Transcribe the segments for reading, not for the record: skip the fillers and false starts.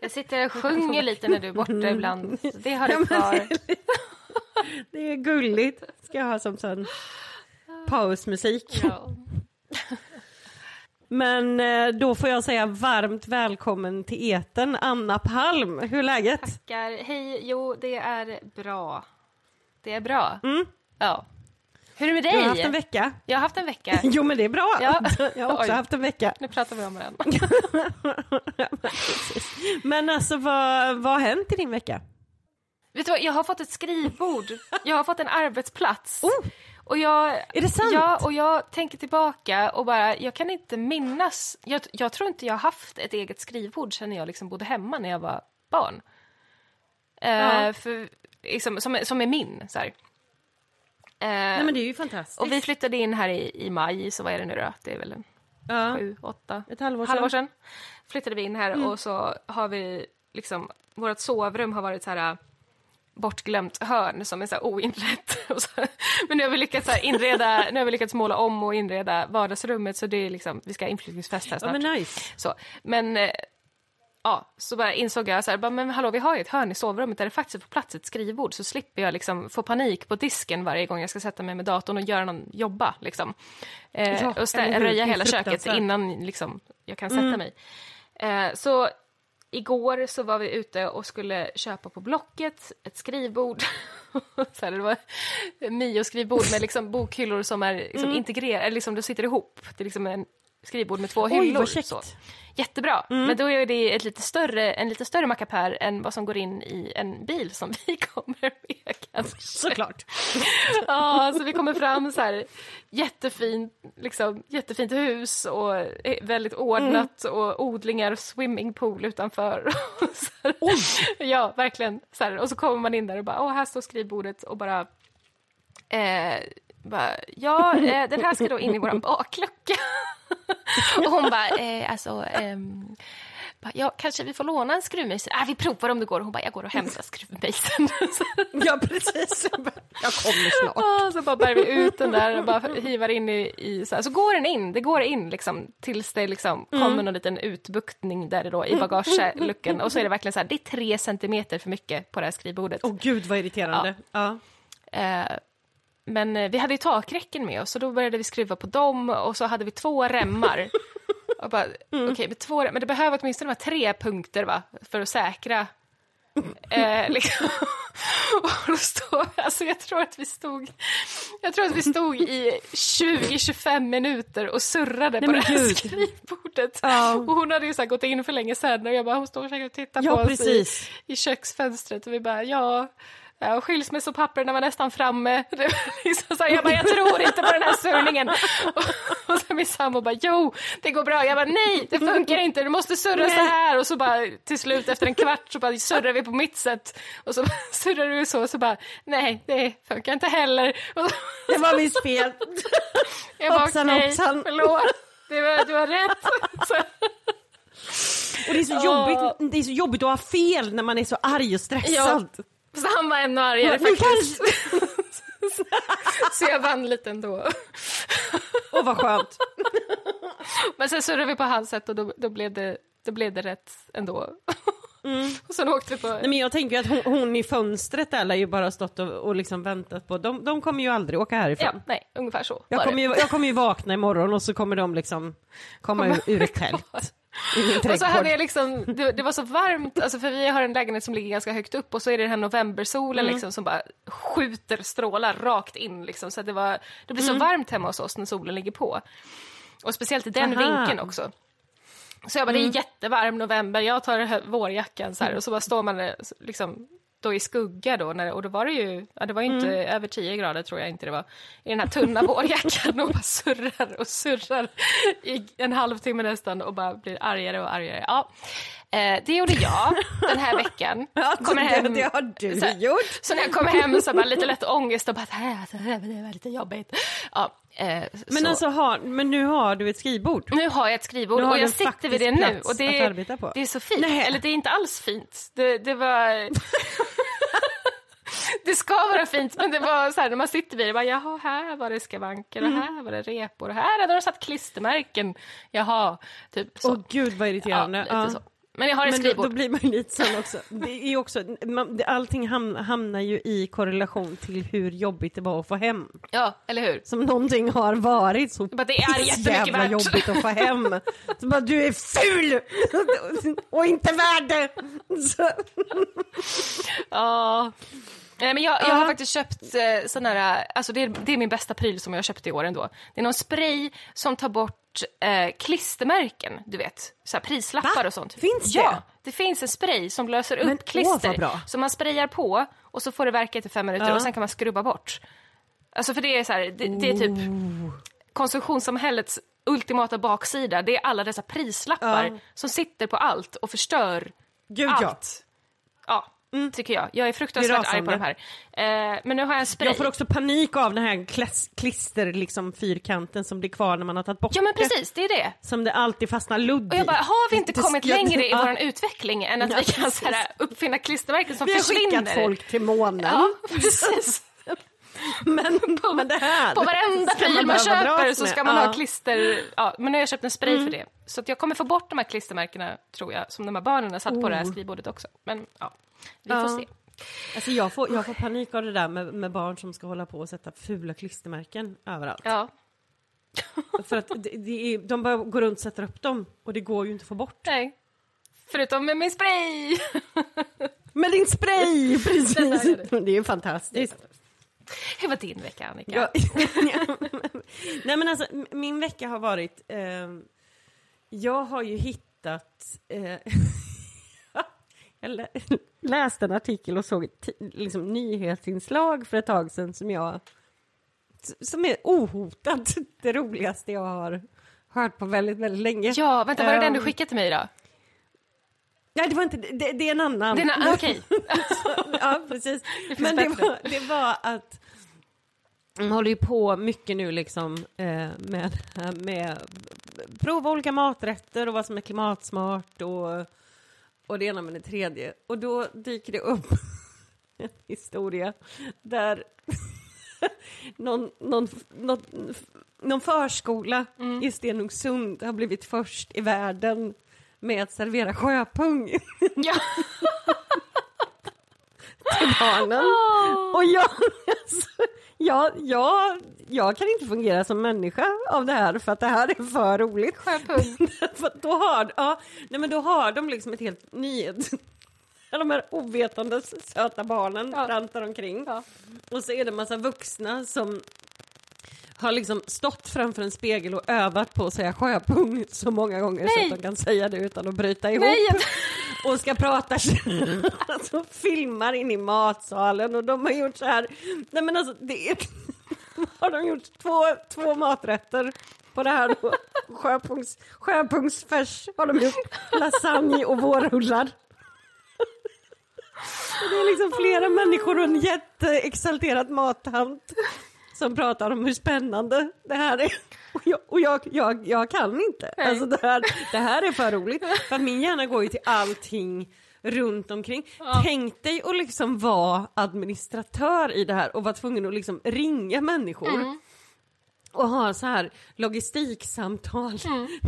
Jag sitter och sjunger lite när du är borta ibland. Det har du kvar. Ja, det är gulligt. Ska jag ha som sån pausmusik. Ja. Men då får jag säga varmt välkommen till etern, Anna Palm. Hur är läget? Tackar. Hej. Jo, det är bra. Det är bra. Mm. Ja. Hur är det med dig? Jag har haft en vecka. Jag har haft en vecka. Jo, men det är bra. Ja. Jag har också haft en vecka. Nu pratar vi om varandra. Men alltså, vad har hänt i din vecka? Vet du vad? Jag har fått ett skrivbord. Jag har fått en arbetsplats. Oh. Och är det sant? Ja, och jag tänker tillbaka och bara, jag kan inte minnas. Jag tror inte jag har haft ett eget skrivbord sedan jag liksom bodde hemma när jag var barn. Ja. För, liksom, som är min, så här. Nej, men det är ju fantastiskt. Och vi flyttade in här i maj, så vad är det nu då? Det är väl 7-8 ett halvår sedan. Flyttade vi in här och så har vi liksom, vårt sovrum har varit så här bortglömt hörn som är så här oinrätt. Men nu har vi lyckats måla om och inreda vardagsrummet, så det är liksom, vi ska ha inflyttningsfest här snart. Ja, men nice. Så, men ja, så bara insåg jag så här, men hallå, vi har ju ett hörn i sovrummet där det faktiskt får plats ett skrivbord, så slipper jag liksom få panik på disken varje gång jag ska sätta mig med datorn och göra någon jobba liksom. Och röja hela köket innan liksom, jag kan sätta mig. Så igår så var vi ute och skulle köpa på Blocket ett skrivbord. Så här, det var Mio-skrivbord med liksom bokhyllor som är liksom integrerade, liksom det sitter ihop. Det är liksom en skrivbord med två hyllor. Så. Jättebra. Mm. Men då är det en lite större mackapär än vad som går in i en bil som vi kommer med, kanske. Såklart. Ja, så vi kommer fram så här jättefint hus och väldigt ordnat och odlingar och swimmingpool utanför. Oj. Ja, verkligen så här. Och så kommer man in där och bara, här står skrivbordet och bara ja, den här ska då in i våran baklucka. Och hon bara, ja, kanske vi får låna en skruvmejsel. Vi provar om det går. Och hon bara, jag går och hämtar skruvmejseln. Ja, precis. Jag kommer snart. Så bara bär vi ut den där och bara hivar in i så här. Så går den in, det går in liksom, tills det liksom kommer någon liten utbuktning där då i bagageluckan. Och så är det verkligen så här, det är 3 centimeter för mycket på det här skrivbordet. Åh gud, vad irriterande. Ja. Men vi hade ju takräcken med oss, så då började vi skruva på dem och så hade vi 2 remmar. Och bara, okej, med 2 remmar, men det behöver åtminstone vara 3 punkter, va? För att säkra. Liksom. Och då jag tror att vi stod i 20-25 minuter och surrade på det här skrivbordet. Och hon hade ju så här gått in för länge sedan och jag bara, hon står och försöker titta på oss i köksfönstret och vi bara, och skilsmässopapperna var nästan framme. Det var liksom så här, jag bara, jag tror inte på den här surrningen. Och så min sambo bara, jo, det går bra. Jag bara, nej, det funkar inte. Du måste surra så här. Och så bara till slut efter en kvart så bara surrar vi på mitt sätt. Och så surrar du så bara, nej, det funkar inte heller. Och så, det var min spel. Jag bara, okej, förlåt. Du har rätt. Så. Och det är så jobbigt att ha fel när man är så arg och stressad. Ja. Så han var ännu argare faktiskt. Så jag vann lite ändå. Åh, vad skönt. Men sen surrade vi på hans sätt och då blev det rätt ändå. Och sen åkte vi på... Nej, men jag tänker att hon i fönstret eller ju bara stått och liksom väntat på... De kommer ju aldrig åka härifrån. Ja, nej, ungefär så. Jag kommer ju vakna imorgon och så kommer de liksom komma ur ett tält. Och så hade jag liksom, det var så varmt, alltså för vi har en lägenhet som ligger ganska högt upp och så är det den här novembersolen liksom som bara skjuter strålar rakt in liksom, så att det blir så varmt hemma hos oss när solen ligger på. Och speciellt i den vinkeln också. Så jag bara, det är jättevarm november, jag tar vårjackan så här, och så bara står man liksom då i skugga då, och då var det ju, det var ju inte över 10 grader tror jag inte det var, i den här tunna vårjackan och bara surrar i en halvtimme nästan och bara blir argare och argare. Ja, Det gjorde jag den här veckan. Alltså, hem, det har du så, gjort. Så när jag kom hem så var lite lätt ångest och bara det var lite jobbigt. Ja, men, alltså, men nu har du ett skrivbord. Nu har jag ett skrivbord och jag sitter vid det nu. Och det är så fint. Nej. Eller det är inte alls fint. Det var... Det ska vara fint, men det var så här när man sitter vid det, bara, jaha, här var det skavanker och här var det repor och här hade de satt klistermärken, jaha, typ så. Åh gud vad irriterande. Ja, lite så. Men jag har ett skrivbord. Då blir man lite sån också. Det är också allting hamnar ju i korrelation till hur jobbigt det var att få hem. Ja, eller hur? Som någonting har varit så det är jättemycket värt. Jobbigt att få hem. Så bara, du är ful! Och inte värd! Ja... Nej, men jag har faktiskt köpt sån här, alltså det är min bästa pryl som jag har köpt i år ändå. Det är någon spray som tar bort klistermärken, du vet. Så här prislappar. Va? Och sånt. Finns det? Ja, det finns en spray som löser upp klister. Som man sprayar på och så får det verka efter 5 minuter och sen kan man skrubba bort. Alltså för det är så här, det är typ konsumtionssamhällets ultimata baksida. Det är alla dessa prislappar som sitter på allt och förstör allt. Ja. Tycker jag. Jag är fruktansvärt arg på de här. Men nu har jag en spray. Jag får också panik av den här klister liksom fyrkanten som blir kvar när man har tagit bort. Ja men precis, det är det. Som det alltid fastnar ludd i. Och jag bara, har vi inte kommit längre i vår utveckling än att vi kan så här, uppfinna klistermärken som försvinner? Vi har skickat folk till månen. Ja, precis. men det här. På varenda pryl man köper så ska man ha klister. Ja, men nu har jag köpt en spray för det. Så att jag kommer få bort de här klistermärkena, tror jag, som de här barnen har satt på det här skrivbordet också. Men ja. Vi får se. Alltså jag får panik av det där med barn som ska hålla på och sätta fula klistermärken överallt. Ja. För att de bara går runt och sätter upp dem och det går ju inte att få bort. Nej. Förutom med min spray. Med din spray, precis. Det är ju fantastiskt. Hur var din vecka, Annika? Nej men alltså, min vecka har varit... jag har ju hittat... Jag läste en artikel och såg ett liksom nyhetsinslag för ett tag sedan som är ohotat det roligaste jag har hört på väldigt, väldigt länge. Ja, vänta, var det den du skickade till mig då? Nej, det var inte, det är en annan. Okej. Ja, precis. Men det var att man håller ju på mycket nu liksom med prova olika maträtter och vad som är klimatsmart och det ena med det tredje. Och då dyker det upp en historia där någon förskola i Stenungsund har blivit först i världen med att servera sjöpung. Ja. Till barnen. Oh. Och jag kan inte fungera som människa av det här för att det här är för roligt. Sjöpung. För då har de liksom ett helt nyhet. De här ovetande söta barnen rantar omkring. Ja. Och så är det en massa vuxna som har liksom stått framför en spegel och övat på att säga sjöpung så många gånger. Nej. Så att de kan säga det utan att bryta ihop. Nej. Och ska prata alltså, filmar in i matsalen och de har gjort så här. Nej men alltså har de gjort två maträtter på det här då. Sjöpungsfärs har de gjort lasagne och vårrullar. Och det är liksom flera människor och en jätteexalterad mattant som pratar om hur spännande det här är. Och jag kan inte. Alltså det här är för roligt. För min hjärna går ju till allting runt omkring. Ja. Tänk dig att liksom vara administratör i det här. Och vara tvungen att liksom ringa människor. Mm. Och ha så här logistiksamtal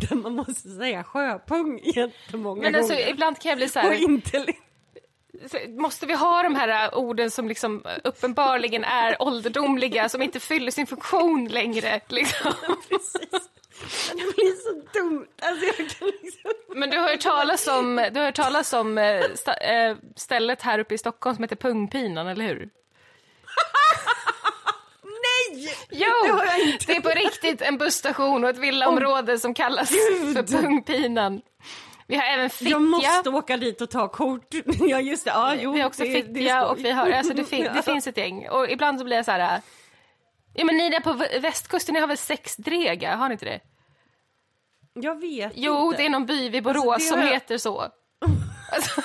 där man måste säga sjöpung jättemånga gånger. Men alltså ibland kan jag bli så här... Och inte... Måste vi ha de här orden som liksom uppenbarligen är ålderdomliga som inte fyller sin funktion längre liksom. Precis. Det blir så dumt. Alltså jag kan liksom... Men du har hört talas om stället här uppe i Stockholm som heter Pungpinan, eller hur? Nej! Jo, det är på riktigt en busstation och ett villaområde som kallas för Pungpinan. Vi har även fittja. Jag måste åka dit och ta kort. Ja, just det. Ja, jo, vi har också fittja och vi har... Alltså, det finns ett gäng. Och ibland så blir jag så här... Ja, men ni där på västkusten, ni har väl 6 dregar? Har ni inte det? Jag vet inte. Jo, det är någon by vid Borås som heter så. Alltså.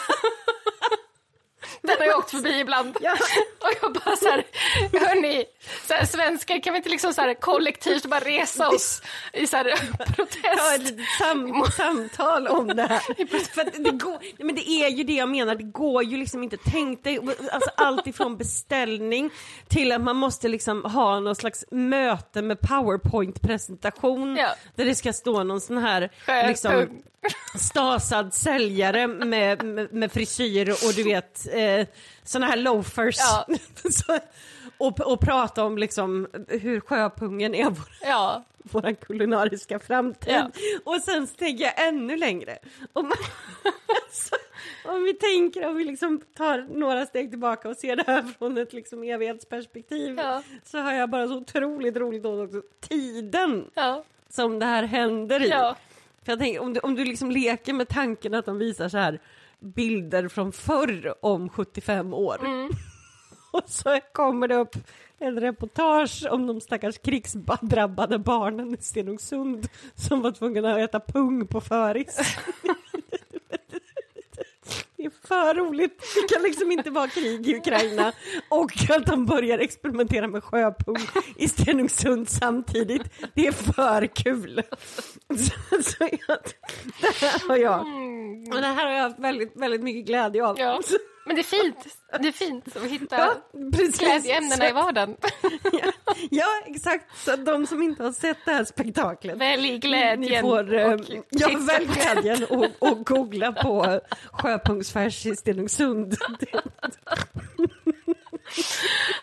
Den har jag åkt förbi ibland. Ja. Och jag bara så här, hörni, så här, svenskar, kan vi inte liksom så här kollektivt bara resa oss i så här protest? Ja, ett samtal om det här. För att det går, men det är ju det jag menar, det går ju liksom inte, tänk dig, alltså allt ifrån beställning till att man måste liksom ha någon slags möte med PowerPoint-presentation, ja, där det ska stå någon sån här liksom stasad säljare med frisyr och du vet såna här loafers, ja. och prata om liksom hur sjöpungen är vår kulinariska framtid, ja. Och sen steg jag ännu längre och alltså, om vi tänker, om vi liksom tar några steg tillbaka och ser det här från ett liksom evighetsperspektiv, ja, så har jag bara så otroligt roligt också tiden, ja, som det här händer i, ja. För jag tänker, om du liksom leker med tanken att de visar så här bilder från förr om 75 år. Mm. Och så kommer det upp en reportage om de stackars krigsdrabbade barnen i Stenungsund som var tvungna att äta pung på föris. Det är för roligt. Det kan liksom inte vara krig i Ukraina och att de börjar experimentera med sjöpung i Stenungsund samtidigt. Det är för kul. Så det här har jag. Och det här har jag haft väldigt, väldigt mycket glädje av. Ja. Men det är fint. Det är fint att hitta, ja, glädjeämnena i vardagen. Ja, ja, exakt. Så de som inte har sett det här spektaklet, välj glädjen. Ni får, välj glädjen och googla på sjöpungsfärs i Stenungsund.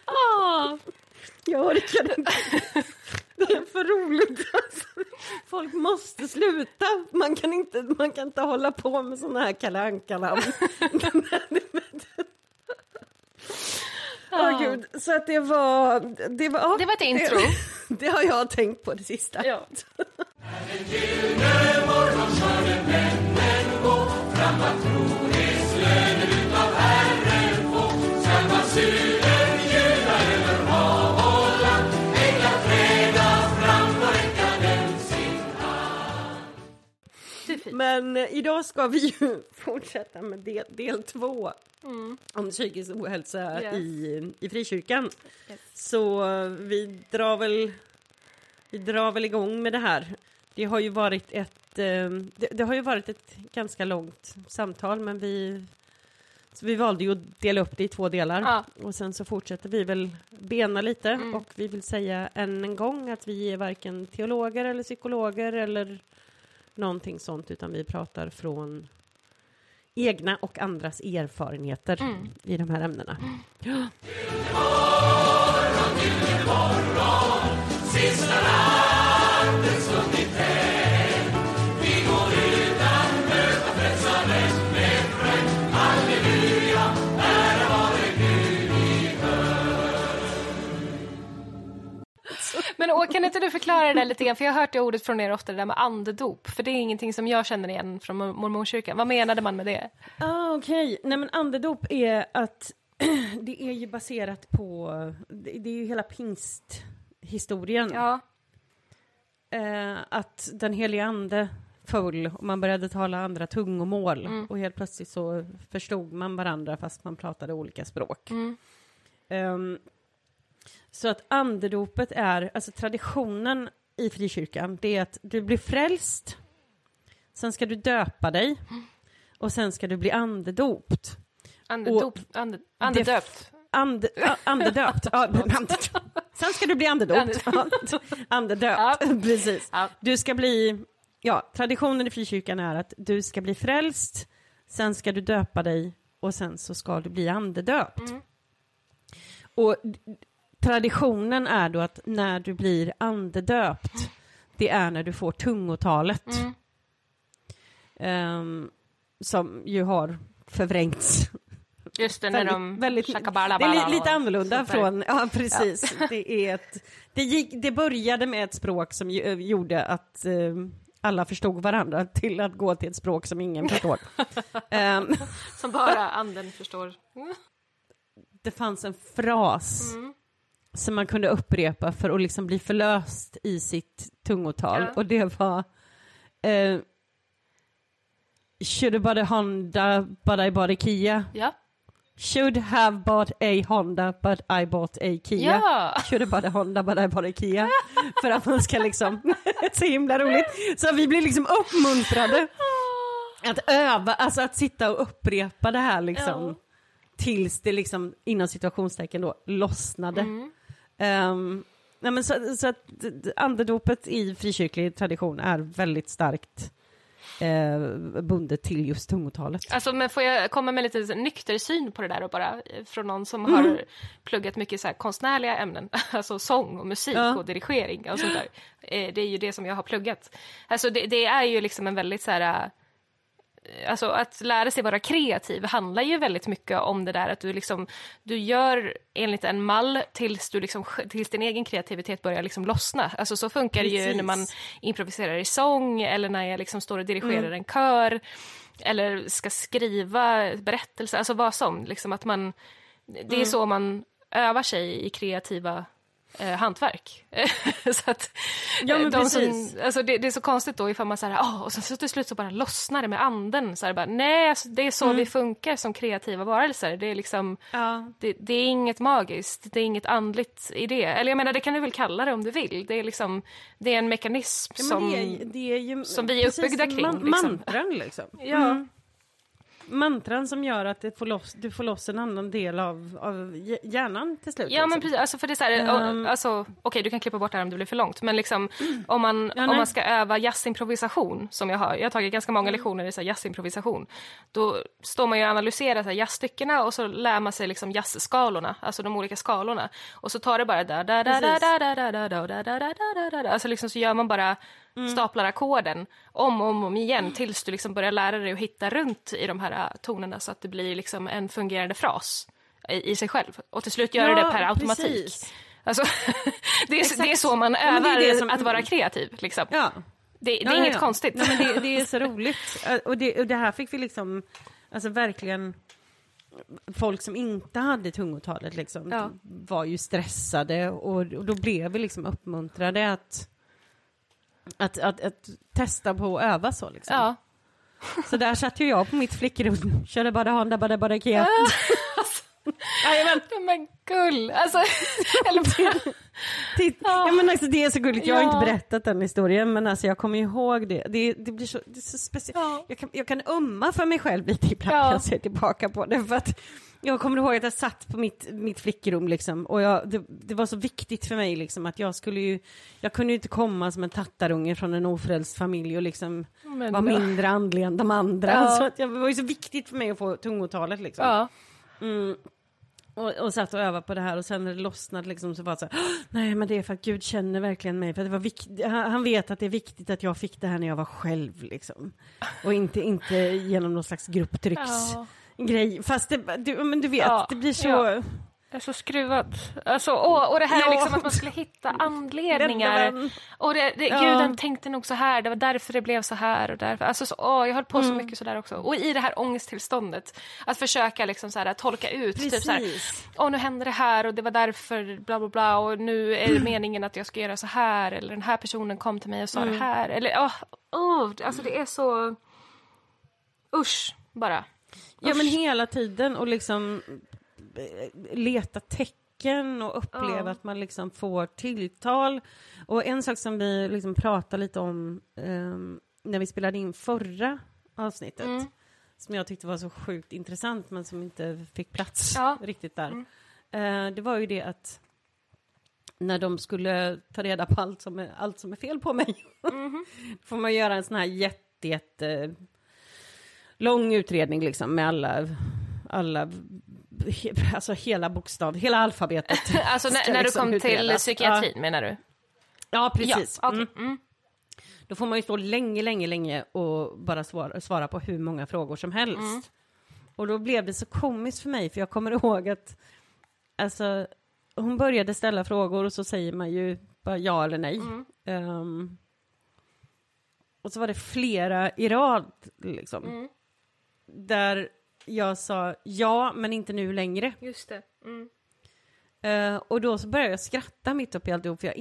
Ah. Jag orkar inte. Det är för roligt. Alltså, folk måste sluta. Man kan inte hålla på med såna här kalankalam. Åh gud, så att det var ett intro. Det har jag tänkt på det sista. Ja. Men idag ska vi ju fortsätta med del 2 om psykisk ohälsa, yes, i frikyrkan. Yes. Så vi drar väl igång med det här. Det har ju varit ett ganska långt samtal, men vi valde ju att dela upp det i 2 delar. Ja. Och sen så fortsätter vi väl bena lite. Och vi vill säga än en gång att vi är varken teologer eller psykologer eller någonting sånt, utan vi pratar från egna och andras erfarenheter i de här ämnena. Ja. Men kan inte du förklara det lite grann? För jag har hört det ordet från er ofta, det där med andedop. För det är ingenting som jag känner igen från mormonkyrkan. Vad menade man med det? Okej. Nej, men andedop är att det är ju baserat på... Det är ju hela pingsthistorien. Ja. Att den heliga ande föll och man började tala andra tungomål. Och helt plötsligt så förstod man varandra fast man pratade olika språk. Så att andedopet är, alltså traditionen i frikyrkan, det är att du blir frälst, sen ska du döpa dig och sen ska du bli andedopt. Andedöpt. Ja, sen ska du bli andedopt. Andedöpt, ja. Precis. Ja. Du ska bli, ja, traditionen i frikyrkan är att du ska bli frälst, sen ska du döpa dig och sen så ska du bli andedöpt. Och traditionen är då att när du blir andedöpt, det är när du får tungotalet. Som ju har förvrängts. Just det, när de väldigt, det är lite annorlunda från, ja precis. Ja. Det började med ett språk som gjorde att alla förstod varandra, till att gå till ett språk som ingen förstår. Som bara anden förstår. Det fanns en fras som man kunde upprepa för att liksom bli förlöst i sitt tungotal. Ja. Och det var Should have bought a Honda, but I bought a Kia. Ja. Should have bought a Honda, but I bought a Kia. Ja. Should have bought a Honda, but I bought a Kia. För att man ska liksom... så himla roligt. Så vi blir liksom uppmuntrade att öva, alltså att sitta och upprepa det här liksom. Ja. Tills det liksom, innan situationstecken då, lossnade. Nej, men så att andedopet i frikyrklig tradition är väldigt starkt bundet till just tungotalet. Alltså, men får jag komma med lite nykter syn på det där och bara från någon som har pluggat mycket så här konstnärliga ämnen, alltså sång och musik och dirigering och sånt där. Det är ju det som jag har pluggat. Alltså det är ju liksom en väldigt så här, alltså att lära sig vara kreativ handlar ju väldigt mycket om det där att du liksom, du gör enligt en mall tills du liksom, tills din egen kreativitet börjar liksom lossna. Alltså så funkar det ju när man improviserar i sång eller när jag liksom står och dirigerar en kör eller ska skriva berättelser, alltså vad som liksom att man, det är så man övar sig i kreativa hantverk. Så att ja, men de som, alltså det är så konstigt då ifall man så här, och så till slut så bara lossnar det med anden så här, bara nej, det är så vi funkar som kreativa varelser. Det är liksom det är inget magiskt, det är inget andligt i det. Eller jag menar, det kan du väl kalla det om du vill. Det är liksom, det är en mekanism som det är ju, som vi är uppbyggda kring liksom. Mantran liksom. Mantran som gör att du får loss en annan del av hjärnan till slut. Ja, liksom. Men precis, alltså för det är så här, alltså, okej, du kan klippa bort det här om det blir för långt, men liksom om man ska öva jazzimprovisation som jag har tagit ganska många lektioner i så här jazzimprovisation, då står man ju och analyserar så här jazzstyckena och så lär man sig liksom jazzskalorna, alltså de olika skalorna, och så tar det bara där där, alltså liksom så gör man bara staplar ackorden om igen tills du liksom börjar lära dig att hitta runt i de här tonerna så att det blir liksom en fungerande fras i sig själv. Och till slut gör det per automatik. Alltså, det är så man övar att vara kreativ. Liksom. Ja. Det är inget konstigt. Nej, men det är så roligt. Och det här fick vi liksom, alltså verkligen... Folk som inte hade tungotalet liksom, var ju stressade och då blev vi liksom uppmuntrade att testa på och öva så liksom. Ja. Så där satt ju jag på mitt flickrum. Körde bara Honda, bara Kia. Nej, men gull. Alltså, ja, men alltså, det är så gulligt. Jag har inte berättat den historien, men alltså, jag kommer ihåg det. Det blir så, det är så speciellt. Ja. Jag kan ömma för mig själv lite ibland när jag ser tillbaka på det. För att jag kommer ihåg att jag satt på mitt flickrum liksom, och det var så viktigt för mig liksom, att jag kunde ju inte komma som en tattarunge från en ofrälst familj och liksom vara mindre andlig än de andra. Så att det var ju så viktigt för mig att få tungotalet liksom. Ja. Och satt och övade på det här och sen när det lossnade liksom, så var det så här, nej, men det är för att Gud känner verkligen mig, för det var han vet att det är viktigt att jag fick det här när jag var själv liksom. Och inte genom någon slags grupptrycks grej, fast du vet, det blir så är så skruvat. Alltså, och det här är liksom att man skulle hitta anledningar. Och Guden tänkte nog så här, det var därför det blev så här och därför. Alltså, jag höll på så mycket så där också. Och i det här ångesttillståndet att försöka liksom så här, att tolka ut typ så här, nu händer det här och det var därför bla bla bla och nu är det meningen att jag ska göra så här eller den här personen kom till mig och sa det här eller alltså det är så usch bara. Ja, men hela tiden och liksom leta tecken och uppleva att man liksom får tilltal. Och en sak som vi liksom pratade lite om när vi spelade in förra avsnittet som jag tyckte var så sjukt intressant men som inte fick plats riktigt där. Det var ju det att när de skulle ta reda på allt som är fel på mig får man göra en sån här jätte lång utredning liksom med alla alltså hela bokstav, hela alfabetet. Alltså när liksom du kom till psykiatrin menar du? Ja, precis. Ja, okay. Då får man ju stå länge och bara svara på hur många frågor som helst. Och då blev det så komiskt för mig, för jag kommer ihåg att alltså, hon började ställa frågor och så säger man ju bara ja eller nej. Och så var det flera i rad liksom. Där jag sa ja, men inte nu längre. Just det. Och då så började jag skratta mitt uppe i alltihop, för jag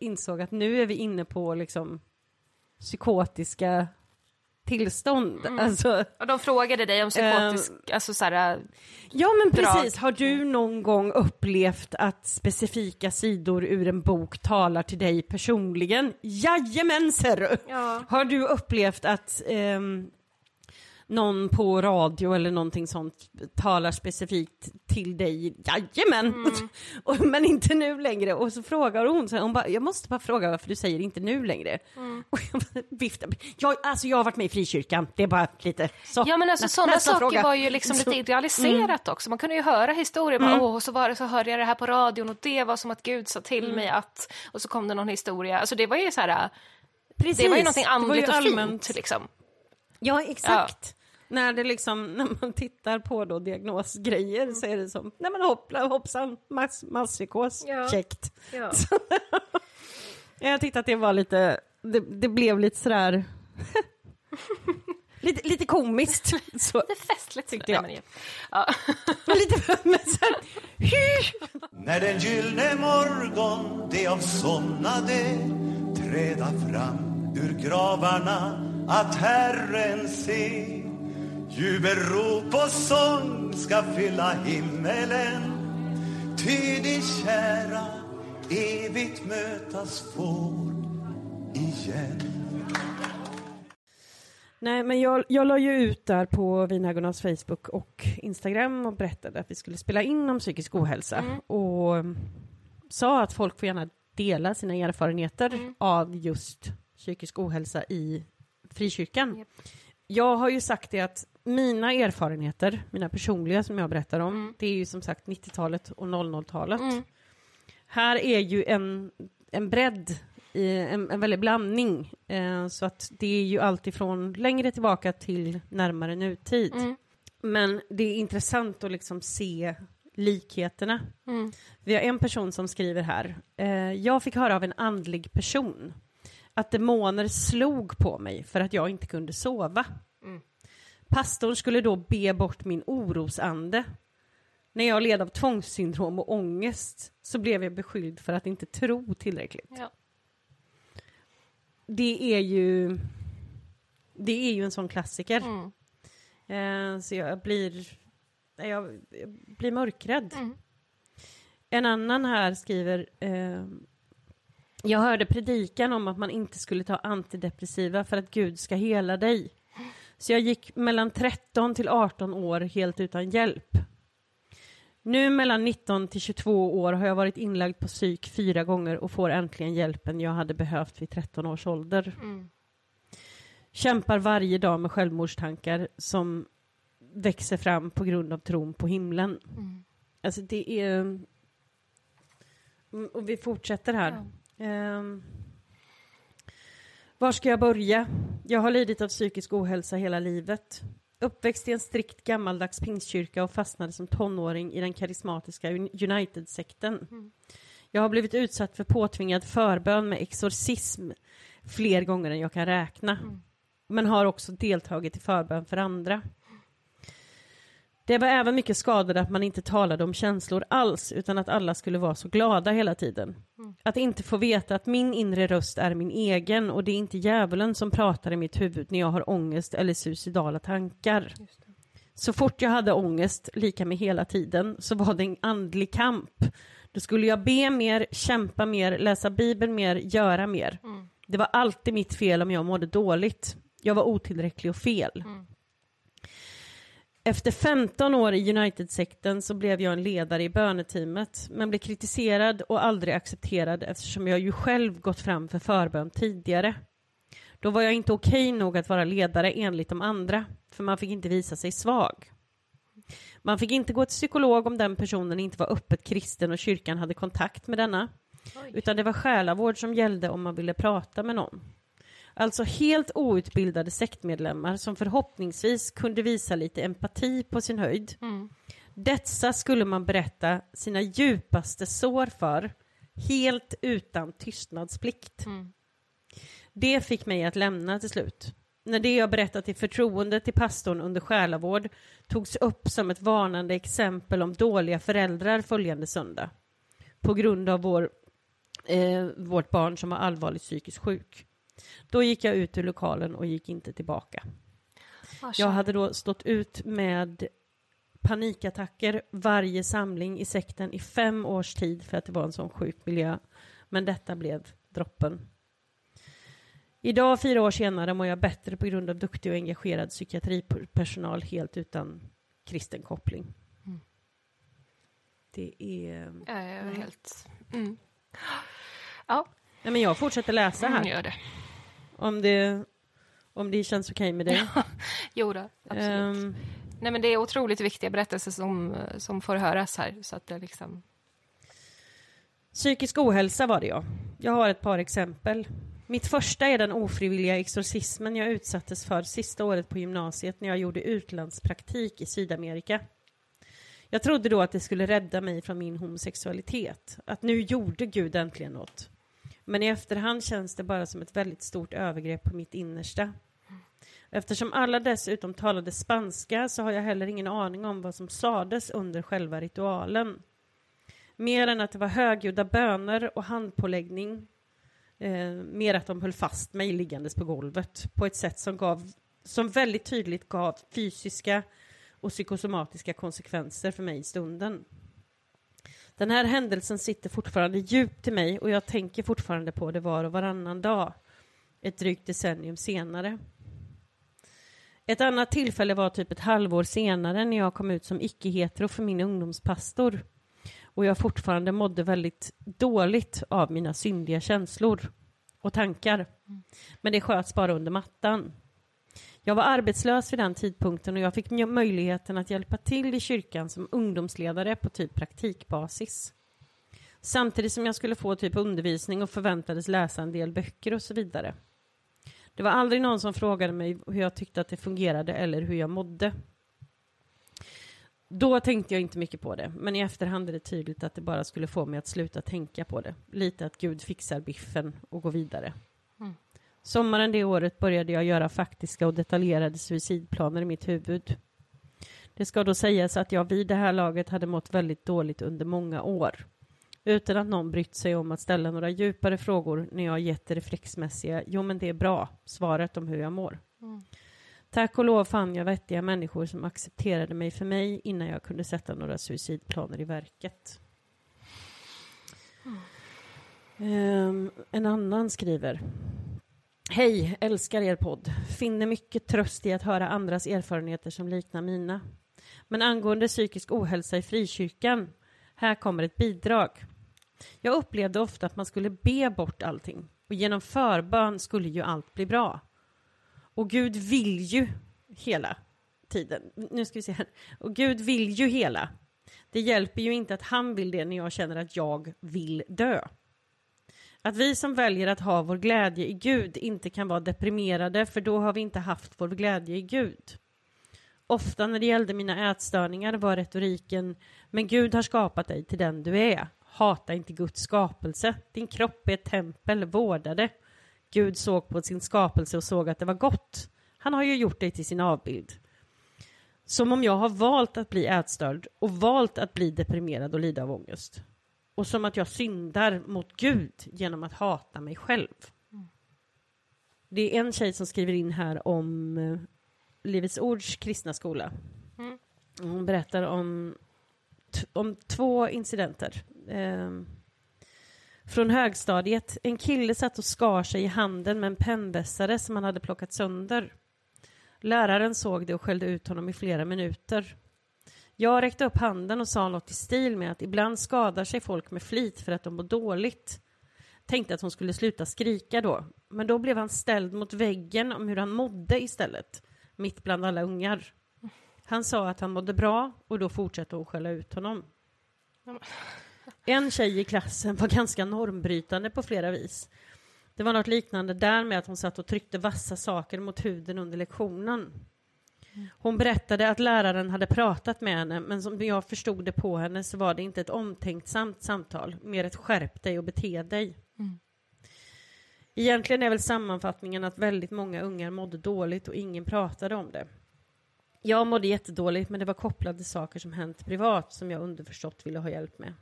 insåg att nu är vi inne på liksom psykotiska tillstånd. Mm. Alltså, och de frågade dig om psykotisk... alltså så här, ja, men drag. Precis. Har du någon gång upplevt att specifika sidor ur en bok talar till dig personligen? Jajamän, ser ja. Har du upplevt att... någon på radio eller någonting sånt talar specifikt till dig? Jajamän! Mm. Men inte nu längre. Och så frågar hon så här, hon bara, jag måste bara fråga varför du säger inte nu längre. Mm. Och jag bara, viftar. Jag har varit med i frikyrkan. Det är bara lite så. Ja, men alltså sådana saker fråga. Var ju liksom lite idealiserat också. Man kunde ju höra historier. Mm. Bara, och så var det, så hörde jag det här på radion och det var som att Gud sa till mig att... Och så kom det någon historia. Alltså det var ju så här... Precis. Det var ju någonting andligt och fint liksom. Ja, exakt. Ja. När det liksom, när man tittar på då diagnosgrejer så är det som, nej men hoppsan, masspsykos, käckt. Ja. Ja. Jag tyckte att det var lite, det blev lite sådär, lite komiskt. Så. Lite festligt tyckte jag. Nej, men lite, men sen, när den gyllne morgon de avsomnade träda fram ur gravarna att Herren se. Jubelrop och sång ska fylla himmelen, ty det kära evigt mötas får igen. Nej, men jag la ju ut där på Vinagornas Facebook och Instagram och berättade att vi skulle spela in om psykisk ohälsa. Mm. Och sa att folk får gärna dela sina erfarenheter av just psykisk ohälsa i frikyrkan. Yep. Jag har ju sagt det att mina erfarenheter, mina personliga som jag berättar om, det är ju som sagt 90-talet och 00-talet. Mm. Här är ju en bredd, en väldig blandning. Så att det är ju allt ifrån längre tillbaka till närmare nutid. Mm. Men det är intressant att liksom se likheterna. Mm. Vi har en person som skriver här. Jag fick höra av en andlig person att demoner slog på mig för att jag inte kunde sova. Mm. Pastorn skulle då be bort min orosande. När jag led av tvångssyndrom och ångest så blev jag beskylld för att inte tro tillräckligt. Ja. Det är ju en sån klassiker. Mm. Så jag blir mörkrädd. Mm. En annan här skriver... jag hörde predikan om att man inte skulle ta antidepressiva för att Gud ska hela dig. Så jag gick mellan 13 till 18 år helt utan hjälp. Nu mellan 19 till 22 år har jag varit inlagd på psyk 4 gånger och får äntligen hjälpen jag hade behövt vid 13 års ålder. Mm. Kämpar varje dag med självmordstankar som växer fram på grund av tron på himlen. Mm. Alltså det är... Och vi fortsätter här. Ja. Var ska jag börja? Jag har lidit av psykisk ohälsa hela livet. Uppväxt i en strikt gammaldags pingstkyrka och fastnade som tonåring i den karismatiska United-sekten. Mm. Jag har blivit utsatt för påtvingad förbön med exorcism fler gånger än jag kan räkna. Mm. Men har också deltagit i förbön för andra. Det var även mycket skadade att man inte talade om känslor alls utan att alla skulle vara så glada hela tiden. Mm. Att inte få veta att min inre röst är min egen och det är inte djävulen som pratar i mitt huvud när jag har ångest eller suicidala tankar. Just det. Så fort jag hade ångest, lika med hela tiden, så var det en andlig kamp. Då skulle jag be mer, kämpa mer, läsa Bibeln mer, göra mer. Mm. Det var alltid mitt fel om jag mådde dåligt. Jag var otillräcklig och fel. Mm. Efter 15 år i United-sekten så blev jag en ledare i böneteamet men blev kritiserad och aldrig accepterad eftersom jag ju själv gått fram för förbön tidigare. Då var jag inte okej nog att vara ledare enligt de andra för man fick inte visa sig svag. Man fick inte gå till psykolog om den personen inte var öppet kristen och kyrkan hade kontakt med denna. Oj. Utan det var själavård som gällde om man ville prata med någon. Alltså helt outbildade sektmedlemmar som förhoppningsvis kunde visa lite empati på sin höjd. Mm. Dessa skulle man berätta sina djupaste sår för, helt utan tystnadsplikt. Mm. Det fick mig att lämna till slut. När det jag berättat i förtroende till pastorn under själavård togs upp som ett varnande exempel om dåliga föräldrar följande söndag. På grund av vårt barn som var allvarligt psykiskt sjuk. Då gick jag ut ur lokalen och gick inte tillbaka. Jag hade då stått ut med panikattacker varje samling i sekten i 5 års tid för att det var en sån sjuk miljö. Men detta blev droppen. Idag 4 år senare mår jag bättre på grund av duktig och engagerad psykiatripersonal helt utan kristen koppling. Mm. Det är... helt... Mm. Ja. Ja, men jag fortsätter läsa här. Gör det. Om det känns okej med dig. Jo då, absolut. Nej, men det är otroligt viktiga berättelser som får höras här. Så att det liksom... Psykisk ohälsa var det jag. Jag har ett par exempel. Mitt första är den ofrivilliga exorcismen jag utsattes för sista året på gymnasiet när jag gjorde utlandspraktik i Sydamerika. Jag trodde då att det skulle rädda mig från min homosexualitet. Att nu gjorde Gud äntligen något. Men i efterhand känns det bara som ett väldigt stort övergrepp på mitt innersta. Eftersom alla dessutom talade spanska så har jag heller ingen aning om vad som sades under själva ritualen. Mer än att det var högljudda böner och handpåläggning. Mer att de höll fast mig liggandes på golvet på ett sätt som väldigt tydligt gav fysiska och psykosomatiska konsekvenser för mig i stunden. Den här händelsen sitter fortfarande djupt i mig och jag tänker fortfarande på det var och varannan dag, ett drygt decennium senare. Ett annat tillfälle var typ ett halvår senare när jag kom ut som icke-hetero för min ungdomspastor. Och jag fortfarande mådde väldigt dåligt av mina syndiga känslor och tankar. Men det sköts bara under mattan. Jag var arbetslös vid den tidpunkten och jag fick möjligheten att hjälpa till i kyrkan som ungdomsledare på typ praktikbasis. Samtidigt som jag skulle få typ undervisning och förväntades läsa en del böcker och så vidare. Det var aldrig någon som frågade mig hur jag tyckte att det fungerade eller hur jag mådde. Då tänkte jag inte mycket på det. Men i efterhand är det tydligt att det bara skulle få mig att sluta tänka på det. Lite att Gud fixar biffen och går vidare. Mm. Sommaren det året började jag göra faktiska och detaljerade suicidplaner i mitt huvud. Det ska då sägas att jag vid det här laget hade mått väldigt dåligt under många år. Utan att någon brytt sig om att ställa några djupare frågor när jag gett det reflexmässiga. Jo, men det är bra. Svaret om hur jag mår. Mm. Tack och lov fann jag vettiga människor som accepterade mig för mig innan jag kunde sätta några suicidplaner i verket. En annan skriver: Hej, älskar er podd. Finner mycket tröst i att höra andras erfarenheter som liknar mina. Men angående psykisk ohälsa i frikyrkan, här kommer ett bidrag. Jag upplevde ofta att man skulle be bort allting. Och genom förbön skulle ju allt bli bra. Och Gud vill ju hela tiden. Nu ska vi se här. Och Gud vill ju hela. Det hjälper ju inte att han vill det när jag känner att jag vill dö. Att vi som väljer att ha vår glädje i Gud inte kan vara deprimerade, för då har vi inte haft vår glädje i Gud. Ofta när det gällde mina ätstörningar var retoriken: men Gud har skapat dig till den du är. Hata inte Guds skapelse. Din kropp är ett tempel, vårda det. Gud såg på sin skapelse och såg att det var gott. Han har ju gjort dig till sin avbild. Som om jag har valt att bli ätstörd och valt att bli deprimerad och lida av ångest. Och som att jag syndar mot Gud genom att hata mig själv. Mm. Det är en tjej som skriver in här om Livets Ords kristna skola. Mm. Hon berättar om 2 incidenter. Från högstadiet. En kille satt och skar sig i handen med en pennvässare som han hade plockat sönder. Läraren såg det och skällde ut honom i flera minuter. Jag räckte upp handen och sa något i stil med att ibland skadar sig folk med flit för att de mår dåligt. Tänkte att hon skulle sluta skrika då. Men då blev han ställd mot väggen om hur han mådde istället. Mitt bland alla ungar. Han sa att han mådde bra och då fortsatte hon skälla ut honom. En tjej i klassen var ganska normbrytande på flera vis. Det var något liknande där med att hon satt och tryckte vassa saker mot huden under lektionen. Hon berättade att läraren hade pratat med henne, men som jag förstod det på henne så var det inte ett omtänksamt samtal, mer ett skärp dig och bete dig. Mm. Egentligen är väl sammanfattningen att väldigt många ungar mådde dåligt och ingen pratade om det. Jag mådde jättedåligt, men det var kopplade saker som hänt privat som jag underförstått ville ha hjälp med.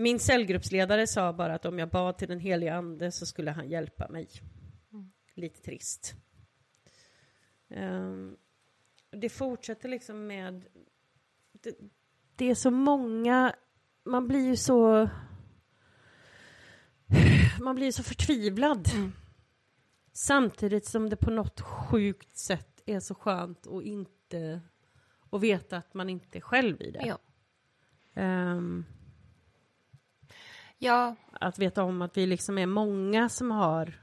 Min cellgruppsledare sa bara att om jag bad till den heliga ande så skulle han hjälpa mig. Mm. Lite trist. Det fortsätter liksom med... Det är så många... Man blir ju så... Man blir så förtvivlad. Mm. Samtidigt som det på något sjukt sätt är så skönt att inte... Och veta att man inte är själv i det. Ja. Ja. Att veta om att vi liksom är många som har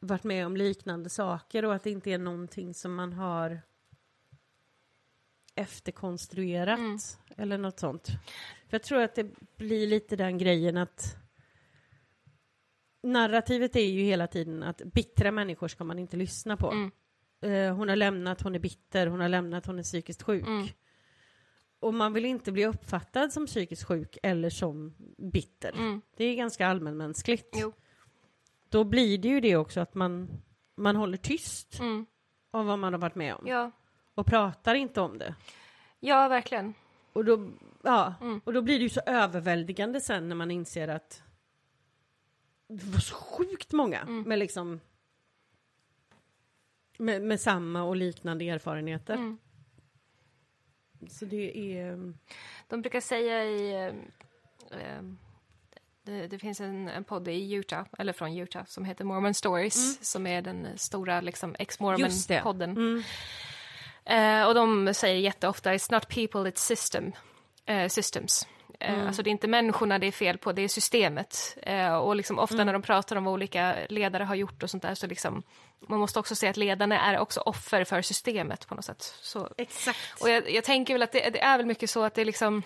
varit med om liknande saker. Och att det inte är någonting som man har efterkonstruerat. Mm. Eller något sånt. För jag tror att det blir lite den grejen att narrativet är ju hela tiden att bittra människor ska man inte lyssna på. Mm. Hon har lämnat, hon är bitter, hon har lämnat, hon är psykiskt sjuk. Mm. Och man vill inte bli uppfattad som psykiskt sjuk eller som bitter. Mm. Det är ganska allmänmänskligt. Jo. Då blir det ju det också att man håller tyst om vad man har varit med om. Ja. Och pratar inte om det. Ja, verkligen. Och då, ja, och då blir det ju så överväldigande sen när man inser att det var så sjukt många med liksom... Med samma och liknande erfarenheter. Mm. Så det är... De brukar säga i... Det finns en podd i Utah, eller från Utah, som heter Mormon Stories. Mm. Som är den stora liksom, ex-Mormon-podden. Och de säger jätteofta, it's not people, it's systems. Alltså det är inte människorna det är fel på, det är systemet. Och liksom ofta när de pratar om vad olika ledare har gjort och sånt där så liksom, man måste också se att ledarna är också offer för systemet på något sätt. Så, exakt. Och jag tänker väl att det är väl mycket så att det liksom,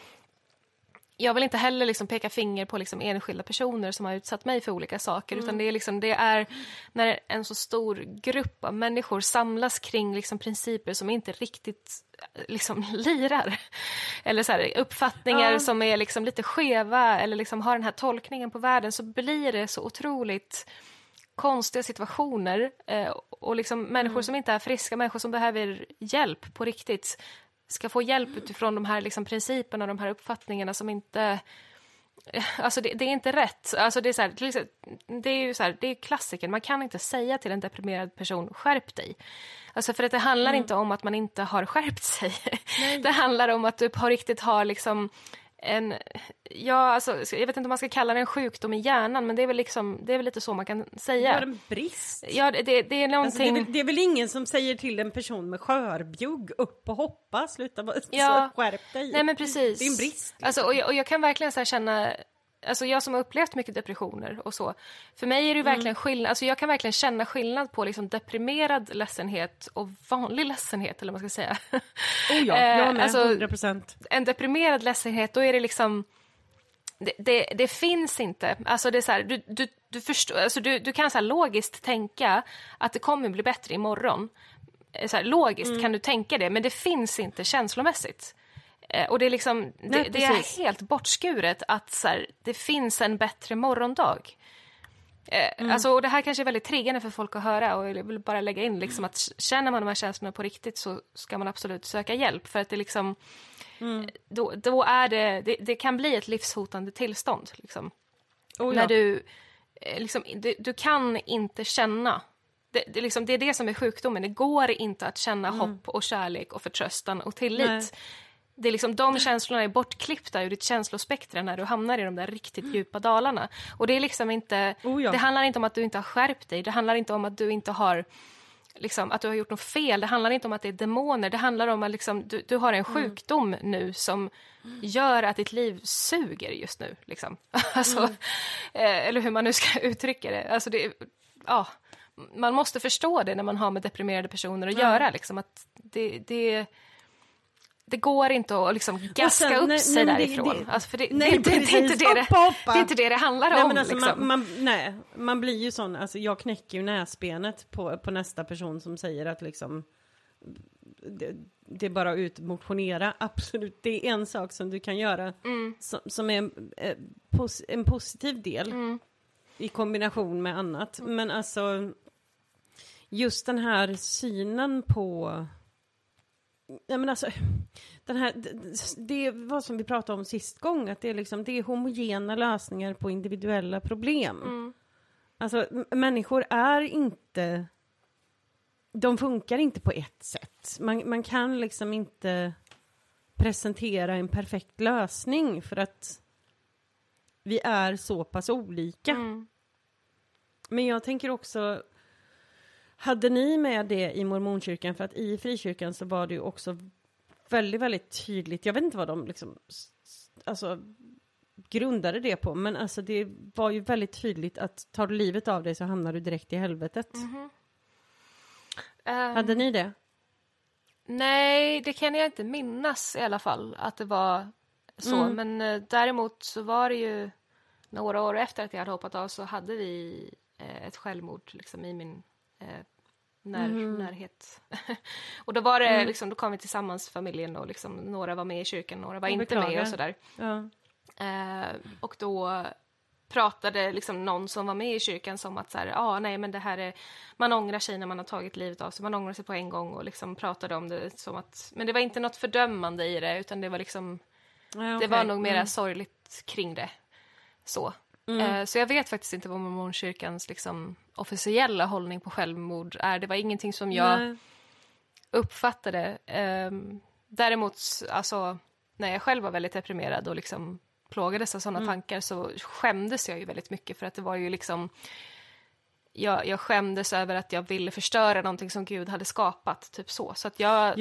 jag vill inte heller liksom peka finger på liksom enskilda personer som har utsatt mig för olika saker, utan det är liksom, det är när en så stor grupp av människor samlas kring liksom principer som inte riktigt liksom lirar, eller så här, uppfattningar som är liksom lite skeva eller liksom har den här tolkningen på världen, så blir det så otroligt konstiga situationer och liksom människor som inte är friska, människor som behöver hjälp på riktigt ska få hjälp utifrån de här liksom principerna och de här uppfattningarna som inte, alltså det är inte rätt, alltså det är så här, det är ju så här, det är klassiken, man kan inte säga till en deprimerad person skärp dig, alltså för att det handlar inte om att man inte har skärpt sig. Nej. Det handlar om att du på riktigt har liksom en, ja, alltså, jag vet inte om man ska kalla det en sjukdom i hjärnan, men det är väl liksom, det är väl lite så man kan säga. Det är en brist. Ja, det är någonting... Alltså, det är väl ingen som säger till en person med skörbjugg upp och hoppa, sluta bara, ja. Så skärp dig. Nej, men precis. Det är en brist. Liksom. Alltså, och jag kan verkligen så här känna, alltså jag som har upplevt mycket depressioner och så, för mig är det verkligen skillnad, alltså jag kan verkligen känna skillnad på liksom deprimerad ledsenhet och vanlig ledsenhet, eller vad man ska säga. Oh ja, jag med, alltså, 100%. En deprimerad ledsenhet, då är det liksom det finns inte, alltså det är så här, du förstår, alltså du kan så här logiskt tänka att det kommer bli bättre imorgon, så här, logiskt kan du tänka det, men det finns inte känslomässigt. Och det är liksom, det är helt bortskuret att så här, det finns en bättre morgondag. Alltså, och det här kanske är väldigt triggande för folk att höra, och jag vill bara lägga in liksom, att känner man de här känslorna på riktigt så ska man absolut söka hjälp, för att det liksom, då är det kan bli ett livshotande tillstånd liksom. Oh ja. När du liksom, du kan inte känna. Det, liksom, det är det som är sjukdomen, det går inte att känna hopp och kärlek och förtröstan och tillit. Nej. Det är liksom, de känslorna är bortklippta ur ditt känslospektra när du hamnar i de där riktigt djupa dalarna. Och det är liksom inte, det handlar inte om att du inte har skärpt dig. Det handlar inte om att du inte har liksom, att du har gjort något fel. Det handlar inte om att det är demoner. Det handlar om att liksom, du har en sjukdom nu som gör att ditt liv suger just nu. Liksom. Alltså, eller hur man nu ska uttrycka det. Alltså det, ja, man måste förstå det när man har med deprimerade personer att göra. Liksom, att det går inte att liksom gaska sen, upp sig därifrån. Det är inte det handlar om. Nej, men alltså, liksom. man blir ju sån, alltså, jag knäcker ju näsbenet på nästa person som säger att liksom, det är bara att utmotionera. Absolut, det är en sak som du kan göra som är en positiv del i kombination med annat. Men alltså, just den här synen på Ja, men alltså, den här, det var som vi pratade om sist gång, att det är, liksom, det är homogena lösningar på individuella problem. Mm. Alltså, människor är inte... De funkar inte på ett sätt. Man kan liksom inte presentera en perfekt lösning för att vi är så pass olika. Mm. Men jag tänker också... Hade ni med det i mormonkyrkan? För att i frikyrkan så var det ju också väldigt, väldigt tydligt. Jag vet inte vad de liksom, alltså, grundade det på. Men alltså, det var ju väldigt tydligt att tar du livet av dig så hamnar du direkt i helvetet. Mm-hmm. Hade ni det? Nej, det kan jag inte minnas i alla fall. Att det var så. Mm. Men däremot så var det ju några år efter att jag hade hoppat av så hade vi ett självmord liksom, i min... närhet och då var det liksom, då kom vi tillsammans familjen och liksom, några var med i kyrkan, några var inte med och sådär och då pratade liksom någon som var med i kyrkan som att såhär, nej men det här är, man ångrar sig när man har tagit livet av sig, man ångrar sig på en gång och liksom pratade om det som att, men det var inte något fördömande i det utan det var liksom det var nog mera sorgligt kring det så. Mm. Så jag vet faktiskt inte vad mormonkyrkans liksom officiella hållning på självmord är. Det var ingenting som jag uppfattade. Däremot, alltså, när jag själv var väldigt deprimerad och liksom plågades av sådana tankar så skämdes jag ju väldigt mycket för att det var ju liksom... Jag skämdes över att jag ville förstöra någonting som Gud hade skapat, typ så. Så att jag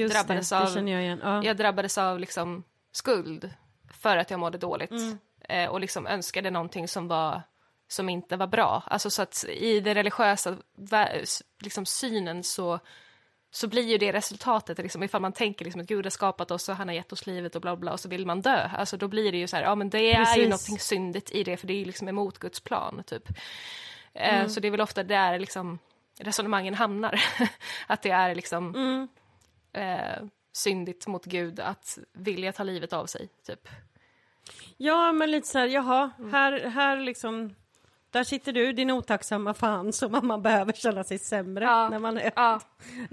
jag drabbades av liksom skuld för att jag mådde dåligt. Mm. Och liksom önskade någonting som inte var bra. Alltså så att i den religiösa liksom synen så blir ju det resultatet liksom, ifall man tänker liksom att Gud har skapat oss och han har gett oss livet och bla bla och så vill man dö. Alltså då blir det ju så här, ja men det är ju någonting syndigt i det för det är ju liksom emot Guds plan typ. Så det är väl ofta där liksom resonemangen hamnar att det är liksom syndigt mot Gud att vilja ta livet av sig typ. Ja, men lite så här, här liksom, där sitter du, din otacksamma fan, så mamma behöver känna sig sämre när man är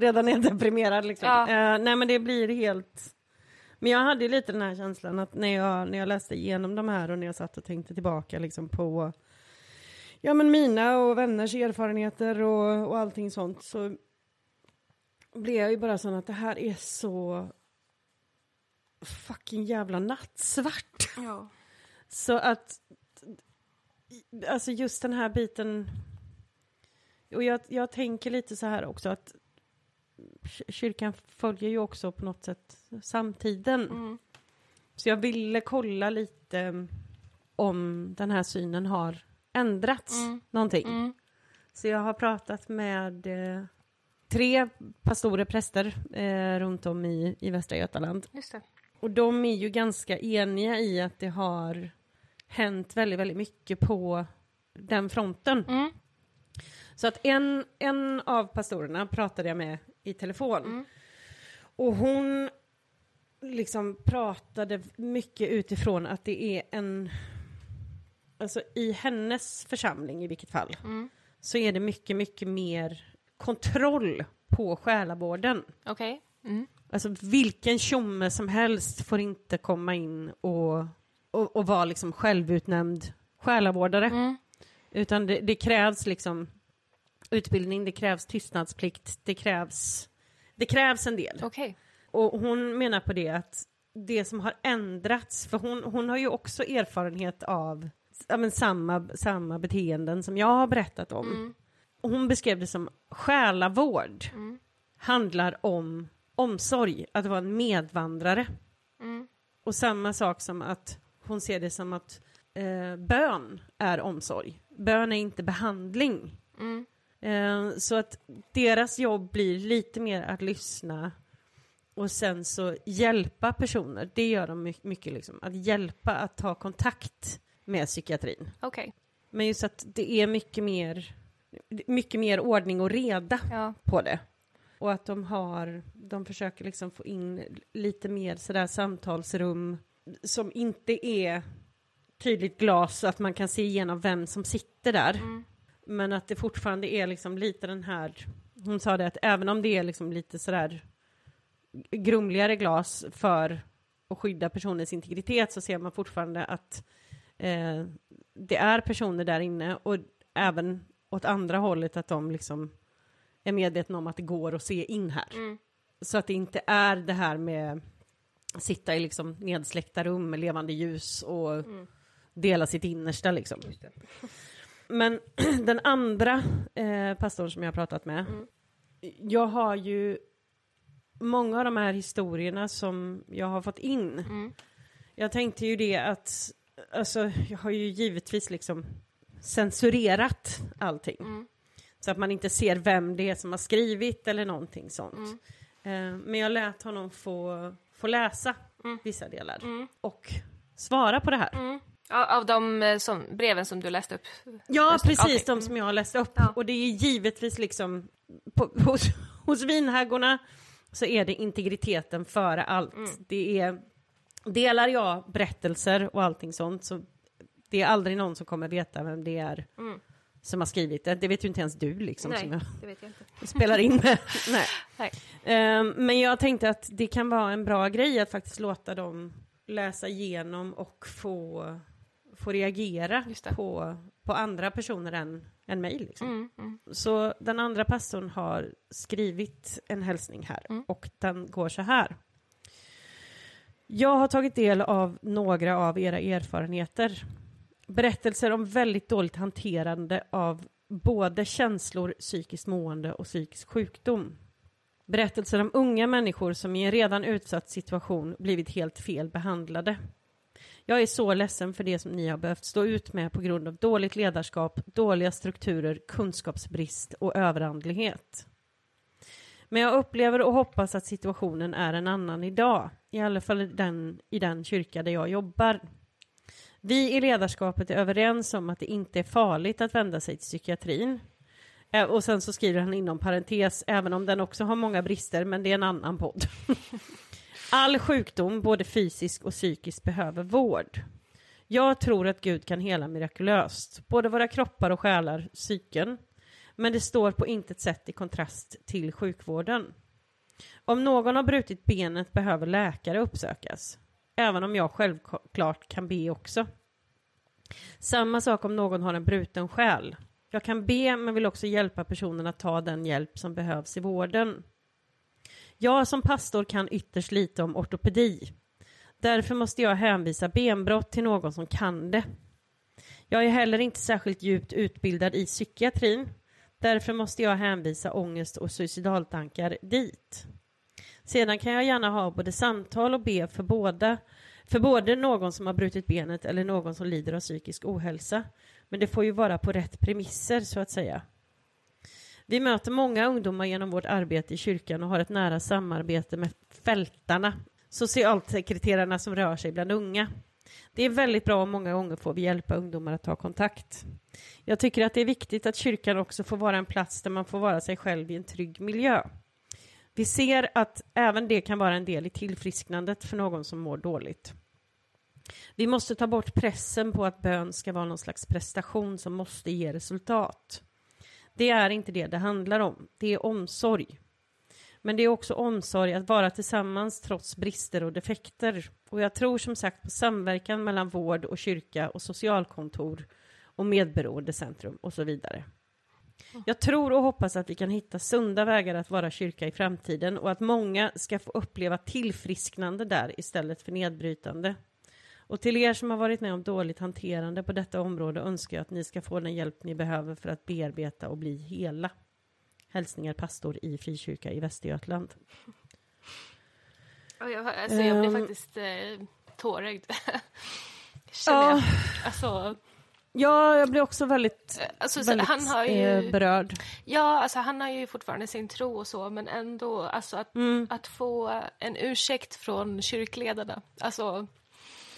redan är deprimerad liksom. Nej, men det blir helt... Men jag hade ju lite den här känslan att när jag läste igenom de här och när jag satt och tänkte tillbaka liksom på mina och vänners erfarenheter och allting sånt, så blev jag ju bara sån att det här är så fucking jävla nattsvart. Ja. Så att alltså just den här biten, och jag tänker lite så här också att kyrkan följer ju också på något sätt samtiden. Så jag ville kolla lite om den här synen har ändrats någonting. Så jag har pratat med 3 pastorer, präster runt om i Västra Götaland. Just det. Och de är ju ganska eniga i att det har hänt väldigt, väldigt mycket på den fronten. Så att en av pastorerna pratade jag med i telefon. Och hon liksom pratade mycket utifrån att det är en... Alltså i hennes församling i vilket fall så är det mycket, mycket mer kontroll på själavården. Okej. Alltså vilken tjomme som helst får inte komma in och vara liksom självutnämnd själavårdare. Utan det krävs liksom utbildning, det krävs tystnadsplikt, det krävs en del. Okej. Och hon menar på det att det som har ändrats, för hon har ju också erfarenhet av samma beteenden som jag har berättat om. Hon beskrev det som själavård handlar om omsorg, att vara en medvandrare. Och samma sak som att hon ser det som att bön är omsorg. Bön är inte behandling. Så att deras jobb blir lite mer att lyssna och sen så hjälpa personer. Det gör de mycket liksom. Att hjälpa att ta kontakt med psykiatrin. Okay. Men just att det är mycket mer ordning och reda på det. Och att de försöker liksom få in lite mer sådär samtalsrum som inte är tydligt glas så att man kan se igenom vem som sitter där. Men att det fortfarande är liksom lite den här, hon sa det att även om det är liksom lite sådär grumligare glas för att skydda personens integritet, så ser man fortfarande att det är personer där inne, och även åt andra hållet att de liksom är medvetna om att det går att se in här. Mm. Så att det inte är det här med sitta i liksom nedsläckta rum med levande ljus och dela sitt innersta liksom. Just det. Men den andra pastorn som jag har pratat med, jag har ju många av de här historierna som jag har fått in. Jag tänkte ju det att, alltså, jag har ju givetvis liksom censurerat allting. Så att man inte ser vem det är som har skrivit eller någonting sånt. Men jag lät honom få läsa vissa delar och svara på det här. Av de breven som du läste upp? Ja, precis, de som jag läste upp. Ja. Och det är givetvis liksom hos vinhägorna så är det integriteten före allt. Det är, delar jag berättelser och allting sånt, så det är aldrig någon som kommer veta vem det är som har skrivit det. Det vet ju inte ens du liksom. Nej, som det vet jag inte. Spelar in med. Nej. Men jag tänkte att det kan vara en bra grej att faktiskt låta dem läsa igenom och få reagera på andra personer än mig liksom. Så den andra pastorn har skrivit en hälsning här och den går så här. Jag har tagit del av några av era erfarenheter. Berättelser om väldigt dåligt hanterande av både känslor, psykiskt mående och psykisk sjukdom. Berättelser om unga människor som i en redan utsatt situation blivit helt fel behandlade. Jag är så ledsen för det som ni har behövt stå ut med på grund av dåligt ledarskap, dåliga strukturer, kunskapsbrist och överandlighet. Men jag upplever och hoppas att situationen är en annan idag, i alla fall i den kyrka där jag jobbar. Vi i ledarskapet är överens om att det inte är farligt att vända sig till psykiatrin. Och sen så skriver han inom parentes, även om den också har många brister, men det är en annan podd. All sjukdom, både fysisk och psykisk, behöver vård. Jag tror att Gud kan hela mirakulöst, både våra kroppar och själar, psyken. Men det står på intet sätt i kontrast till sjukvården. Om någon har brutit benet behöver läkare uppsökas. Även om jag självklart kan be också. Samma sak om någon har en bruten själ. Jag kan be, men vill också hjälpa personen att ta den hjälp som behövs i vården. Jag som pastor kan ytterst lite om ortopedi. Därför måste jag hänvisa benbrott till någon som kan det. Jag är heller inte särskilt djupt utbildad i psykiatrin. Därför måste jag hänvisa ångest och suicidaltankar dit. Sedan kan jag gärna ha både samtal och be för både någon som har brutit benet eller någon som lider av psykisk ohälsa. Men det får ju vara på rätt premisser, så att säga. Vi möter många ungdomar genom vårt arbete i kyrkan och har ett nära samarbete med fältarna, socialsekreterarna som rör sig bland unga. Det är väldigt bra och många gånger får vi hjälpa ungdomar att ta kontakt. Jag tycker att det är viktigt att kyrkan också får vara en plats där man får vara sig själv i en trygg miljö. Vi ser att även det kan vara en del i tillfrisknandet för någon som mår dåligt. Vi måste ta bort pressen på att bön ska vara någon slags prestation som måste ge resultat. Det är inte det handlar om. Det är omsorg. Men det är också omsorg att vara tillsammans trots brister och defekter. Och jag tror som sagt på samverkan mellan vård och kyrka och socialkontor och medberoendecentrum och så vidare. Jag tror och hoppas att vi kan hitta sunda vägar att vara kyrka i framtiden och att många ska få uppleva tillfrisknande där istället för nedbrytande. Och till er som har varit med om dåligt hanterande på detta område önskar jag att ni ska få den hjälp ni behöver för att bearbeta och bli hela. Hälsningar pastor i Frikyrka i Västergötland. Jag blir faktiskt tårögd. Ja, jag blir också väldigt han har ju, berörd. Ja, alltså han har ju fortfarande sin tro och så, men ändå alltså att få en ursäkt från kyrkledarna. Alltså,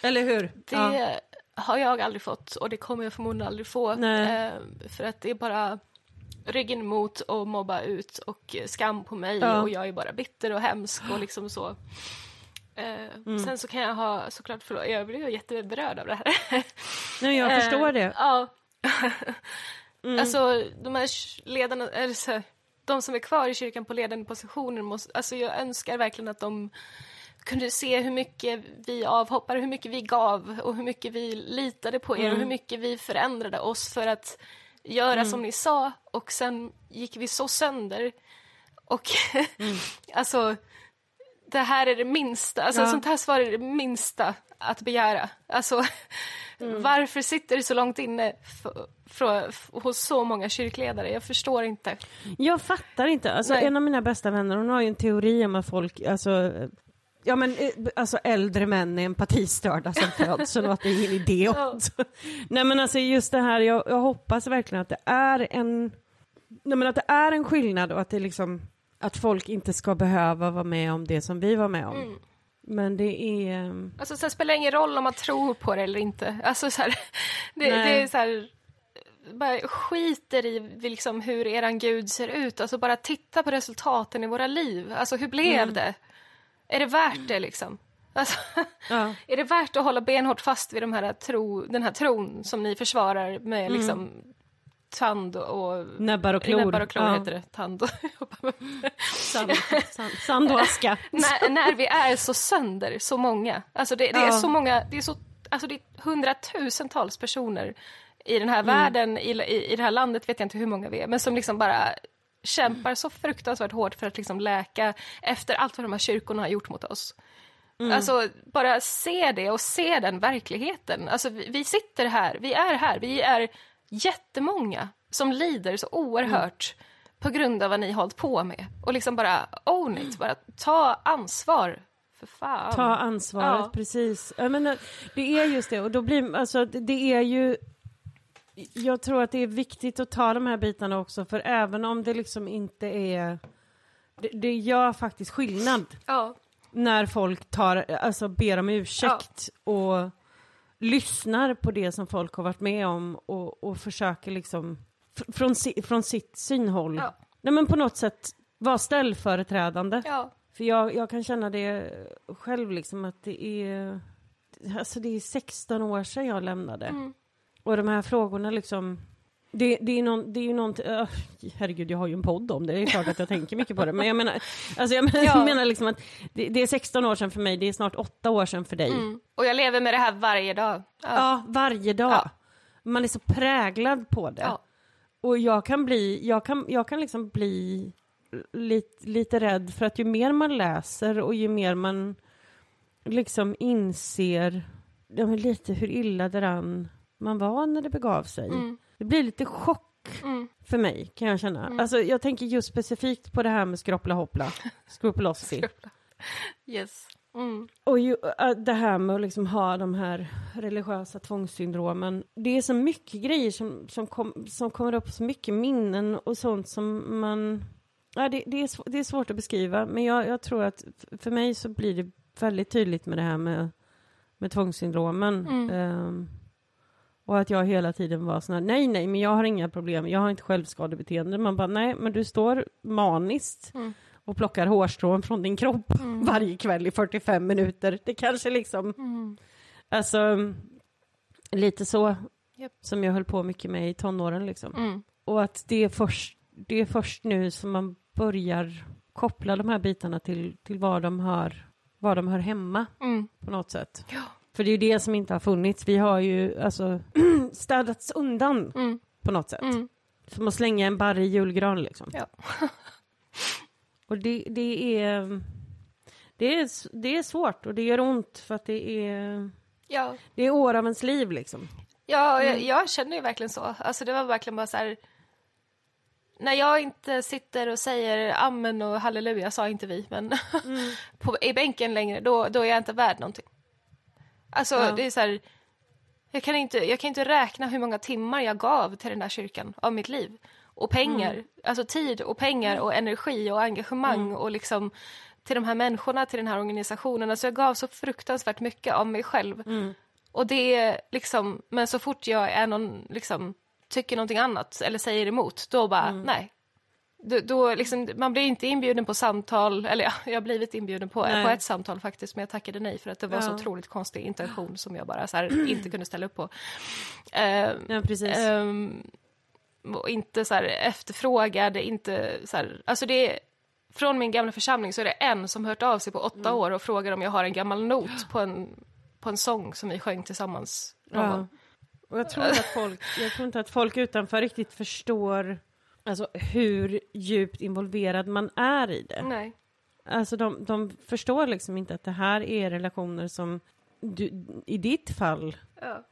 eller hur? Det har jag aldrig fått och det kommer jag förmodligen aldrig få. För att det är bara ryggen emot och mobba ut och skam på mig och jag är bara bitter och hemsk och liksom så. Sen så kan jag ha såklart förlåt, jag blir ju jätteberörd av det här. Nej, jag förstår det. Ja. Alltså de här ledarna, de som är kvar i kyrkan på ledande positioner måste, alltså jag önskar verkligen att de kunde se hur mycket vi avhoppade, hur mycket vi gav och hur mycket vi litade på er och hur mycket vi förändrade oss för att göra som ni sa, och sen gick vi så sönder och alltså det här är det minsta, alltså sånt här svar är det minsta att begära, alltså varför sitter det så långt inne hos så många kyrkledare? Jag förstår inte. Jag fattar inte, alltså en av mina bästa vänner, hon har ju en teori om att folk, alltså ja, men alltså äldre män är empatistörda som föds, så att det är en idé också. Nej, men alltså just det här, jag hoppas verkligen att det är en, nej, men att det är en skillnad och att det liksom, att folk inte ska behöva vara med om det som vi var med om. Mm. Men det är... Alltså så spelar det ingen roll om man tror på det eller inte. Alltså så här, det är så här, bara skiter i liksom hur eran Gud ser ut. Alltså bara titta på resultaten i våra liv. Alltså hur blev det? Är det värt det liksom? Alltså, är det värt att hålla benhårt fast vid den här tron som ni försvarar med liksom tand och... Näbbar och klor. Näbbar och klor heter det. Tand och... Sand och aska. När vi är så sönder, så många. Alltså det är så många, det är så, alltså det är hundratusentals personer i den här världen, i det här landet, vet jag inte hur många vi är, men som liksom bara... kämpar så fruktansvärt hårt för att liksom läka efter allt vad de här kyrkorna har gjort mot oss. Alltså bara se det och se den verkligheten. Alltså vi sitter här, vi är jättemånga som lider så oerhört på grund av vad ni hållit på med. Och liksom bara own it, bara ta ansvar. För fan. Ta ansvaret, precis. Jag menar, det är just det, och då blir, alltså det är ju... Jag tror att det är viktigt att ta de här bitarna också, för även om det liksom inte är, det gör faktiskt skillnad när folk tar, alltså ber om ursäkt och lyssnar på det som folk har varit med om och försöker liksom från sitt synhåll. Ja. Nej, men på något sätt vara ställföreträdande. Ja. För jag kan känna det själv liksom, att det är, alltså det är 16 år sedan jag lämnade. Och de här frågorna liksom... Det är ju någonting... herregud, jag har ju en podd om det. Det är klart att jag tänker mycket på det. Men jag menar, alltså jag menar liksom att det är 16 år sedan för mig. Det är snart 8 år sedan för dig. Och jag lever med det här varje dag. Ja, varje dag. Ja. Man är så präglad på det. Ja. Och jag kan liksom bli lite rädd. För att ju mer man läser och ju mer man liksom inser... Ja, men lite hur illa det rann... man var när det begav sig. Det blir lite chock för mig, kan jag känna. Alltså jag tänker just specifikt på det här med skrupelossi. Yes. Och ju, det här med att liksom ha de här religiösa tvångssyndromen. Det är så mycket grejer som kommer upp, så mycket minnen och sånt som man... Ja, det är svårt att beskriva, men jag tror att för mig så blir det väldigt tydligt med det här med tvångssyndromen. Och att jag hela tiden var sån här, nej, men jag har inga problem. Jag har inte självskadebeteende. Man bara, nej, men du står maniskt och plockar hårstrån från din kropp varje kväll i 45 minuter. Det kanske liksom, alltså, lite så som jag höll på mycket med i tonåren liksom. Och att det är först nu som man börjar koppla de här bitarna till var de hör hemma på något sätt. Ja. För det är ju det som inte har funnits. Vi har ju alltså städats undan på något sätt. Som att slänga en barr i julgran liksom. Ja. Och det är svårt och det gör ont, för att det är år av ens liv liksom. Ja, jag känner ju verkligen så. Alltså det var verkligen bara så här, när jag inte sitter och säger amen och halleluja, sa inte vi, men i bänken längre, då är jag inte värd någonting. Alltså det är så här, jag kan inte räkna hur många timmar jag gav till den där kyrkan av mitt liv och pengar, alltså tid och pengar och energi och engagemang och liksom till de här människorna, till den här organisationen. Alltså jag gav så fruktansvärt mycket av mig själv. Och det är liksom, men så fort jag är någon liksom tycker någonting annat eller säger emot, då bara nej. Då liksom, man blir inte inbjuden på samtal, eller jag har blivit inbjuden på ett samtal faktiskt, men jag tackade nej för att det var så otroligt konstig intention som jag bara så här, inte kunde ställa upp på. Ja, precis. och inte så här efterfrågad, inte så här, alltså det är, från min gamla församling så är det en som hört av sig på 8 år och frågar om jag har en gammal not på en sång som vi sjöng tillsammans. Ja. Och jag tror inte att folk utanför riktigt förstår alltså hur djupt involverad man är i det. Nej. Alltså de förstår liksom inte att det här är relationer som du, i ditt fall, ja.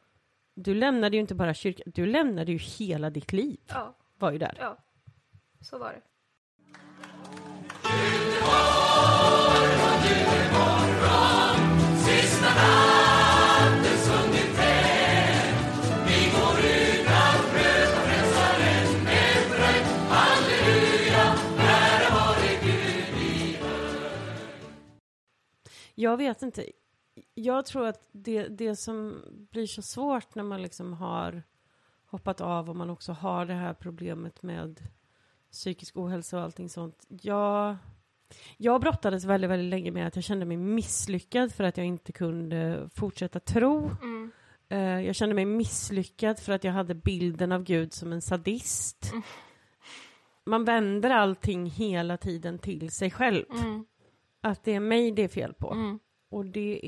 Du lämnade ju inte bara kyrkan, du lämnade ju hela ditt liv. Ja. Var ju där. Ja, så var det. Jag vet inte. Jag tror att det som blir så svårt när man liksom har hoppat av och man också har det här problemet med psykisk ohälsa och allting sånt. Jag brottades väldigt, väldigt länge med att jag kände mig misslyckad för att jag inte kunde fortsätta tro. Mm. Jag kände mig misslyckad för att jag hade bilden av Gud som en sadist. Mm. Man vänder allting hela tiden till sig själv. Mm. Att det är mig det är fel på. Mm. Och det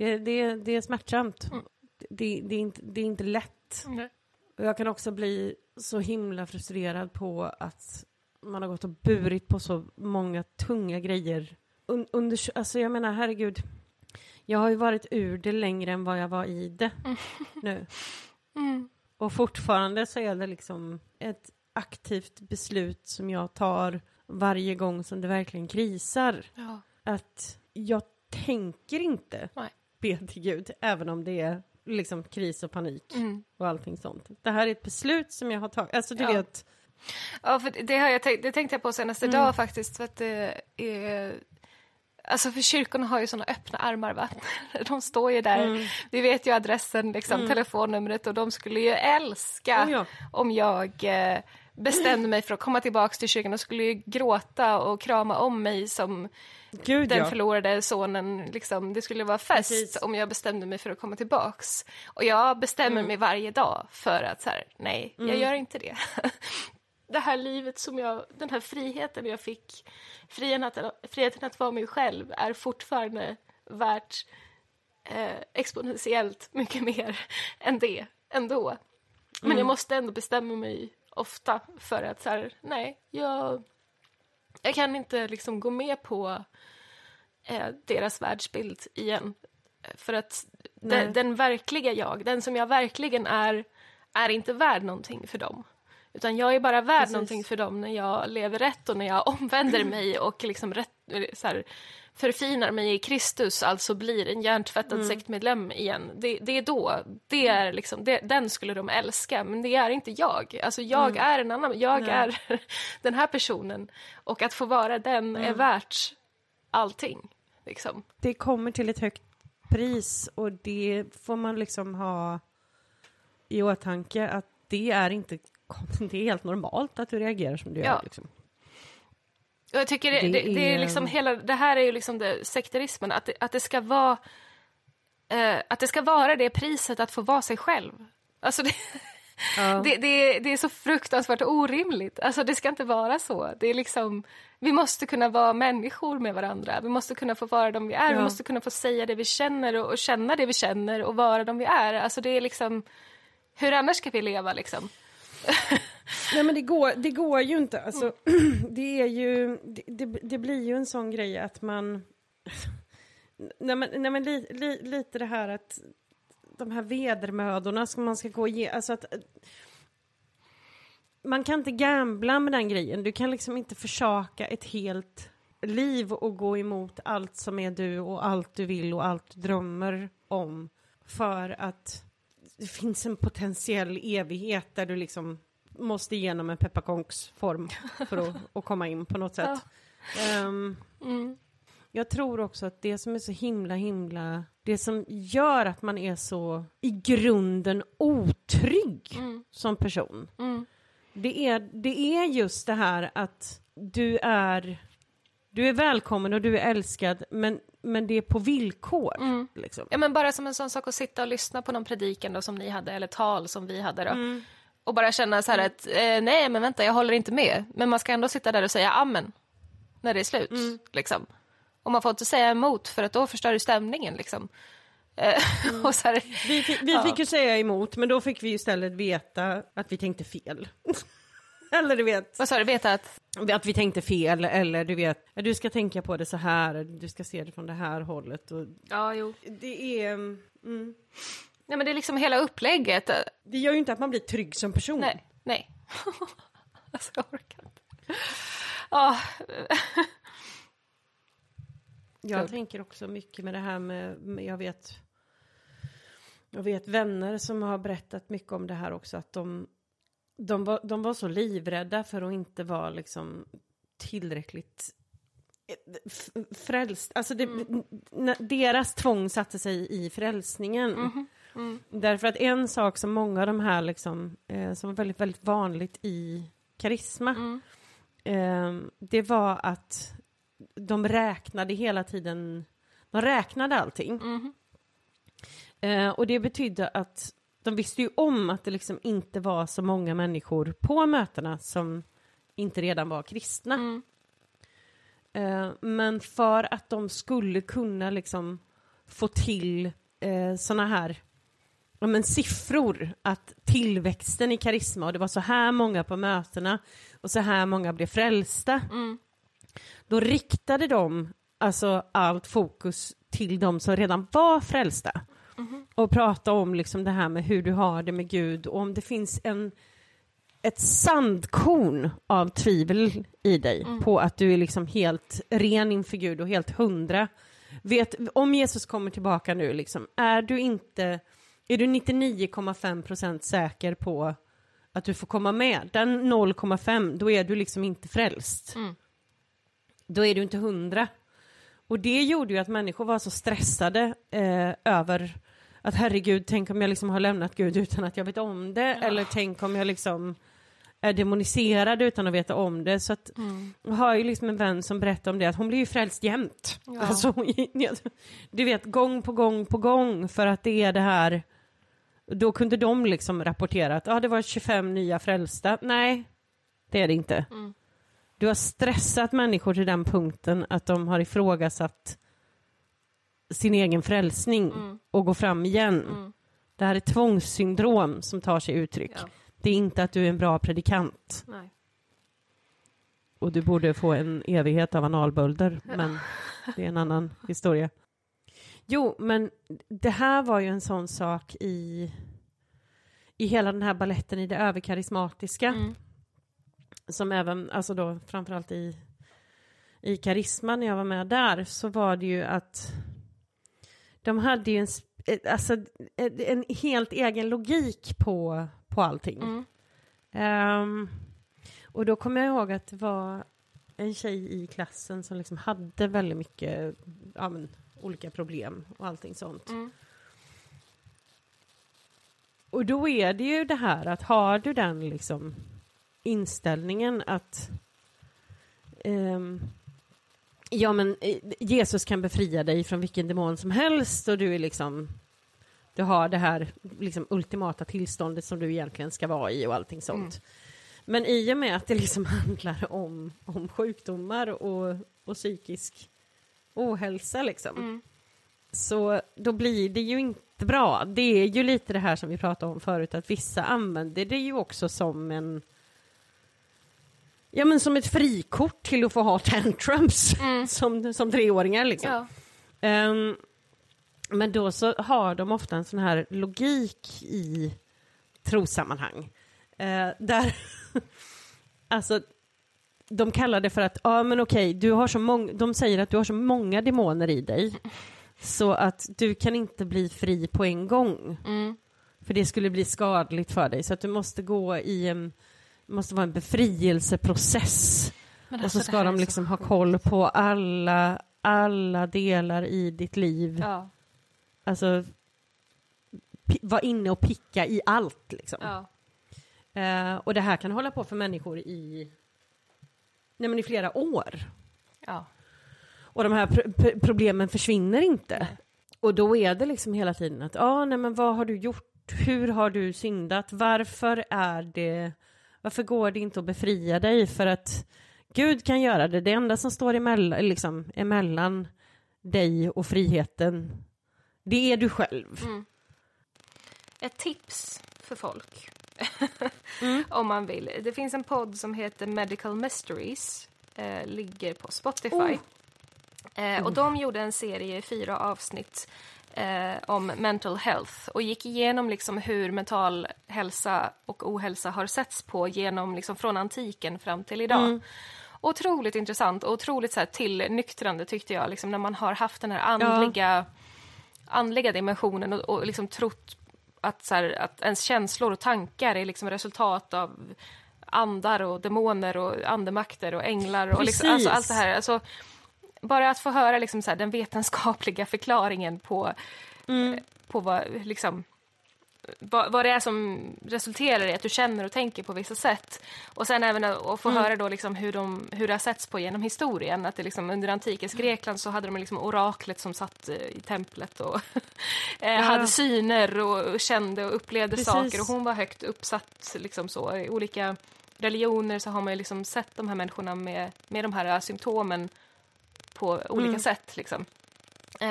är smärtsamt. Mm. Det är inte lätt. Mm. Och jag kan också bli så himla frustrerad på att man har gått och burit på så många tunga grejer. Alltså jag menar, herregud. Jag har ju varit ur det längre än vad jag var i det nu. Mm. Och fortfarande så är det liksom ett aktivt beslut som jag tar varje gång som det verkligen krisar. Ja. Att jag tänker inte be till Gud, även om det är liksom kris och panik och allting sånt. Det här är ett beslut som jag har tagit. Alltså du vet. Ja, för det har jag tänkte jag på senaste dag faktiskt, för att det är, alltså för kyrkorna har ju såna öppna armar, va? De står ju där. Vi vet ju adressen, liksom, telefonnumret, och de skulle ju älska om jag bestämde mig för att komma tillbaka till kyrkan. De skulle ju gråta och krama om mig som den förlorade sonen. Liksom. Det skulle vara fest om jag bestämde mig för att komma tillbaks. Och jag bestämmer mig varje dag för att så här, nej, jag gör inte det. Det här livet som den här friheten jag fick, friheten att vara mig själv, är fortfarande värt exponentiellt mycket mer än det ändå. Men jag måste ändå bestämma mig ofta för att så här, nej, jag kan inte liksom gå med på deras världsbild igen. För att den verkliga den som jag verkligen är inte värd någonting för dem. Utan jag är bara värd någonting för dem när jag lever rätt och när jag omvänder mig och liksom så här, förfinar mig i Kristus, alltså blir en hjärntvättad sektmedlem igen. Det är då, det är liksom, den skulle de älska, men det är inte jag. Alltså jag är en annan, jag är den här personen, och att få vara den är värt allting. Liksom. Det kommer till ett högt pris, och det får man liksom ha i åtanke att det är helt normalt att du reagerar som du gör. Liksom. Och jag tycker det är liksom hela, det här är ju liksom sekterismen, att det ska vara det priset att få vara sig själv. Alltså det är så fruktansvärt orimligt. Alltså det ska inte vara så. Det är liksom, vi måste kunna vara människor med varandra. Vi måste kunna få vara de vi är. Vi måste kunna få säga det vi känner och känna det vi känner och vara de vi är. Alltså det är liksom, hur annars ska vi leva liksom? Nej, men det går ju inte. Alltså, det är ju det blir ju en sån grej att man lite det här att de här vedermödorna som man ska gå ge, alltså att man kan inte gambla med den grejen. Du kan liksom inte försaka ett helt liv och gå emot allt som är du och allt du vill och allt du drömmer om, för att det finns en potentiell evighet där du liksom måste igenom en pepparkonksform för att komma in på något sätt. Jag tror också att det som är så himla, det som gör att man är så i grunden otrygg som person, det är just det här att du är välkommen och du är älskad, men det är på villkor. Liksom. Ja, men bara som en sån sak att sitta och lyssna på någon predikan då, som ni hade, eller tal som vi hade då. Och bara känna så här att nej, men vänta, jag håller inte med. Men man ska ändå sitta där och säga amen när det är slut, liksom. Och man får inte säga emot, för att då förstör du stämningen, liksom. Och så här, vi fick ju säga emot, men då fick vi istället veta att vi tänkte fel. Eller du vet... Vad sa du? Veta att... Att vi tänkte fel, eller du vet... Du ska tänka på det så här, du ska se det från det här hållet. Och... Ja, jo. Det är... Mm. Nej, men det är liksom hela upplägget. Det gör ju inte att man blir trygg som person. Nej, nej. Alltså, jag orkar inte. Ja. Jag tänker också mycket med det här med jag vet vänner som har berättat mycket om det här också, att de var så livrädda för att inte vara liksom tillräckligt frälst. Alltså deras tvång satte sig i frälsningen. Därför att en sak som många av de här liksom, som var väldigt, väldigt vanligt i karisma, det var att de räknade hela tiden. De räknade allting. Och det betydde att de visste ju om att det liksom inte var så många människor på mötena som inte redan var kristna. Men för att de skulle kunna liksom få till såna här siffror, att tillväxten i karisma, och det var så här många på mötena och så här många blev frälsta. Då riktade de alltså allt fokus till de som redan var frälsta. Och prata om liksom det här med hur du har det med Gud, och om det finns ett sandkorn av tvivel i dig på att du är liksom helt ren inför Gud och helt 100. Vet, om Jesus kommer tillbaka nu liksom, är du 99,5% säker på att du får komma med? Den 0,5, då är du liksom inte frälst. Då är du inte 100. Och det gjorde ju att människor var så stressade över att herregud, tänk om jag liksom har lämnat Gud utan att jag vet om det. Eller tänk om jag liksom är demoniserad utan att veta om det. Så att jag har ju liksom en vän som berättar om det, att hon blir ju frälst jämt. Alltså, du vet, gång på gång på gång, för att det är det här. Då kunde de liksom rapportera att det var 25 nya frälsta. Nej, det är det inte. Du har stressat människor till den punkten att de har ifrågasatt sin egen frälsning och går fram igen. Det här är tvångssyndrom som tar sig uttryck. Ja. Det är inte att du är en bra predikant. Nej. Och du borde få en evighet av analbölder. Ja. Men det är en annan historia. Jo, men det här var ju en sån sak i hela den här balletten i det överkarismatiska. Som även, alltså då framförallt i karisma, när jag var med där, så var det ju att de hade ju en helt egen logik på allting. Och då kommer jag ihåg att det var en tjej i klassen som liksom hade väldigt mycket olika problem och allting sånt. Och då är det ju det här att har du den liksom inställningen att Jesus kan befria dig från vilken demon som helst, och du är liksom, du har det här liksom ultimata tillståndet som du egentligen ska vara i och allting sånt. Men i och med att det liksom handlar om sjukdomar och psykisk ohälsa liksom, så då blir det ju inte bra. Det är ju lite det här som vi pratade om förut, att vissa använder det ju också som som ett frikort till att få ha tantrums som treåringar liksom. Ja. Men då så har de ofta en sån här logik i trosammanhang. Där alltså de kallar det för att du har så många, de säger att du har så många demoner i dig så att du kan inte bli fri på en gång. För det skulle bli skadligt för dig, så att du måste gå i måste vara en befrielseprocess. Alltså, och så ska de liksom ha koll på alla delar i ditt liv. Ja. Alltså var inne och picka i allt liksom. Ja. Och det här kan hålla på för människor i flera år. Ja. Och de här problemen försvinner inte. Och då är det liksom hela tiden att, nej men vad har du gjort? Hur har du syndat? Varför går det inte att befria dig? För att Gud kan göra det. Det enda som står emellan dig och friheten, det är du själv. Mm. Ett tips för folk. Om man vill. Det finns en podd som heter Medical Mysteries. Ligger på Spotify. Och de gjorde en serie i 4 avsnitt om mental health och gick igenom liksom hur mental hälsa och ohälsa har setts på genom liksom från antiken fram till idag. Otroligt intressant och otroligt så här tillnyktrande tyckte jag liksom, när man har haft den här andliga dimensionen och liksom trott att, så här, att ens känslor och tankar är liksom resultat av andar och demoner och andemakter och änglar och liksom, alltså, allt det här alltså, bara att få höra liksom så här, den vetenskapliga förklaringen på vad, liksom, vad det är som resulterar i att du känner och tänker på vissa sätt. Och sen även att få höra då liksom hur det har setts på genom historien. Att det liksom, under antikens Grekland så hade de liksom oraklet som satt i templet och hade syner och kände och upplevde saker. Och hon var högt uppsatt liksom så. I olika religioner så har man ju liksom sett de här människorna med de här symptomen på olika sätt liksom.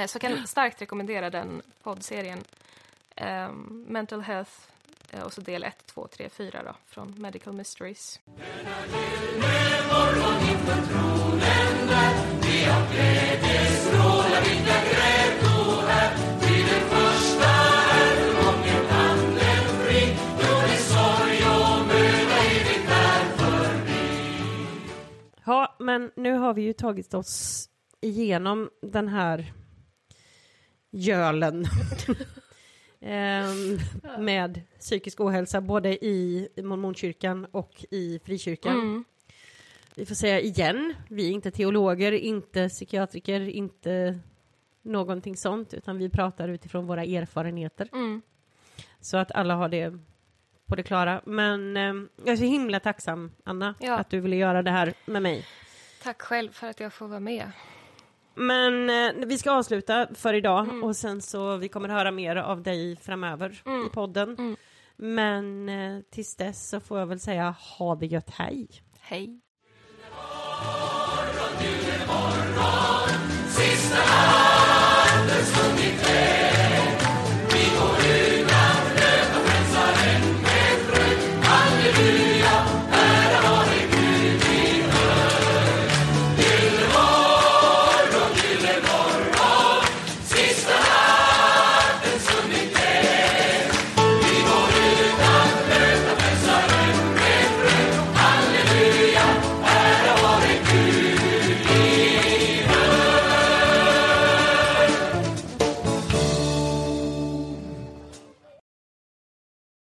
Så kan jag starkt rekommendera den poddserien Mental Health och så del 1, 2, 3, 4 då, från Medical Mysteries. Ja, men nu har vi ju tagit oss igenom den här gölen med psykisk ohälsa både i mormonkyrkan och i frikyrkan. Vi får säga igen, vi är inte teologer, inte psykiatriker, inte någonting sånt, utan vi pratar utifrån våra erfarenheter. Så att alla har det på det klara. Men jag är så himla tacksam, Anna, att du ville göra det här med mig. Tack själv för att jag får vara med. Men vi ska avsluta för idag. Och sen så vi kommer höra mer av dig framöver i podden. Men tills dess så får jag väl säga ha det gött, hej. Hej. Sista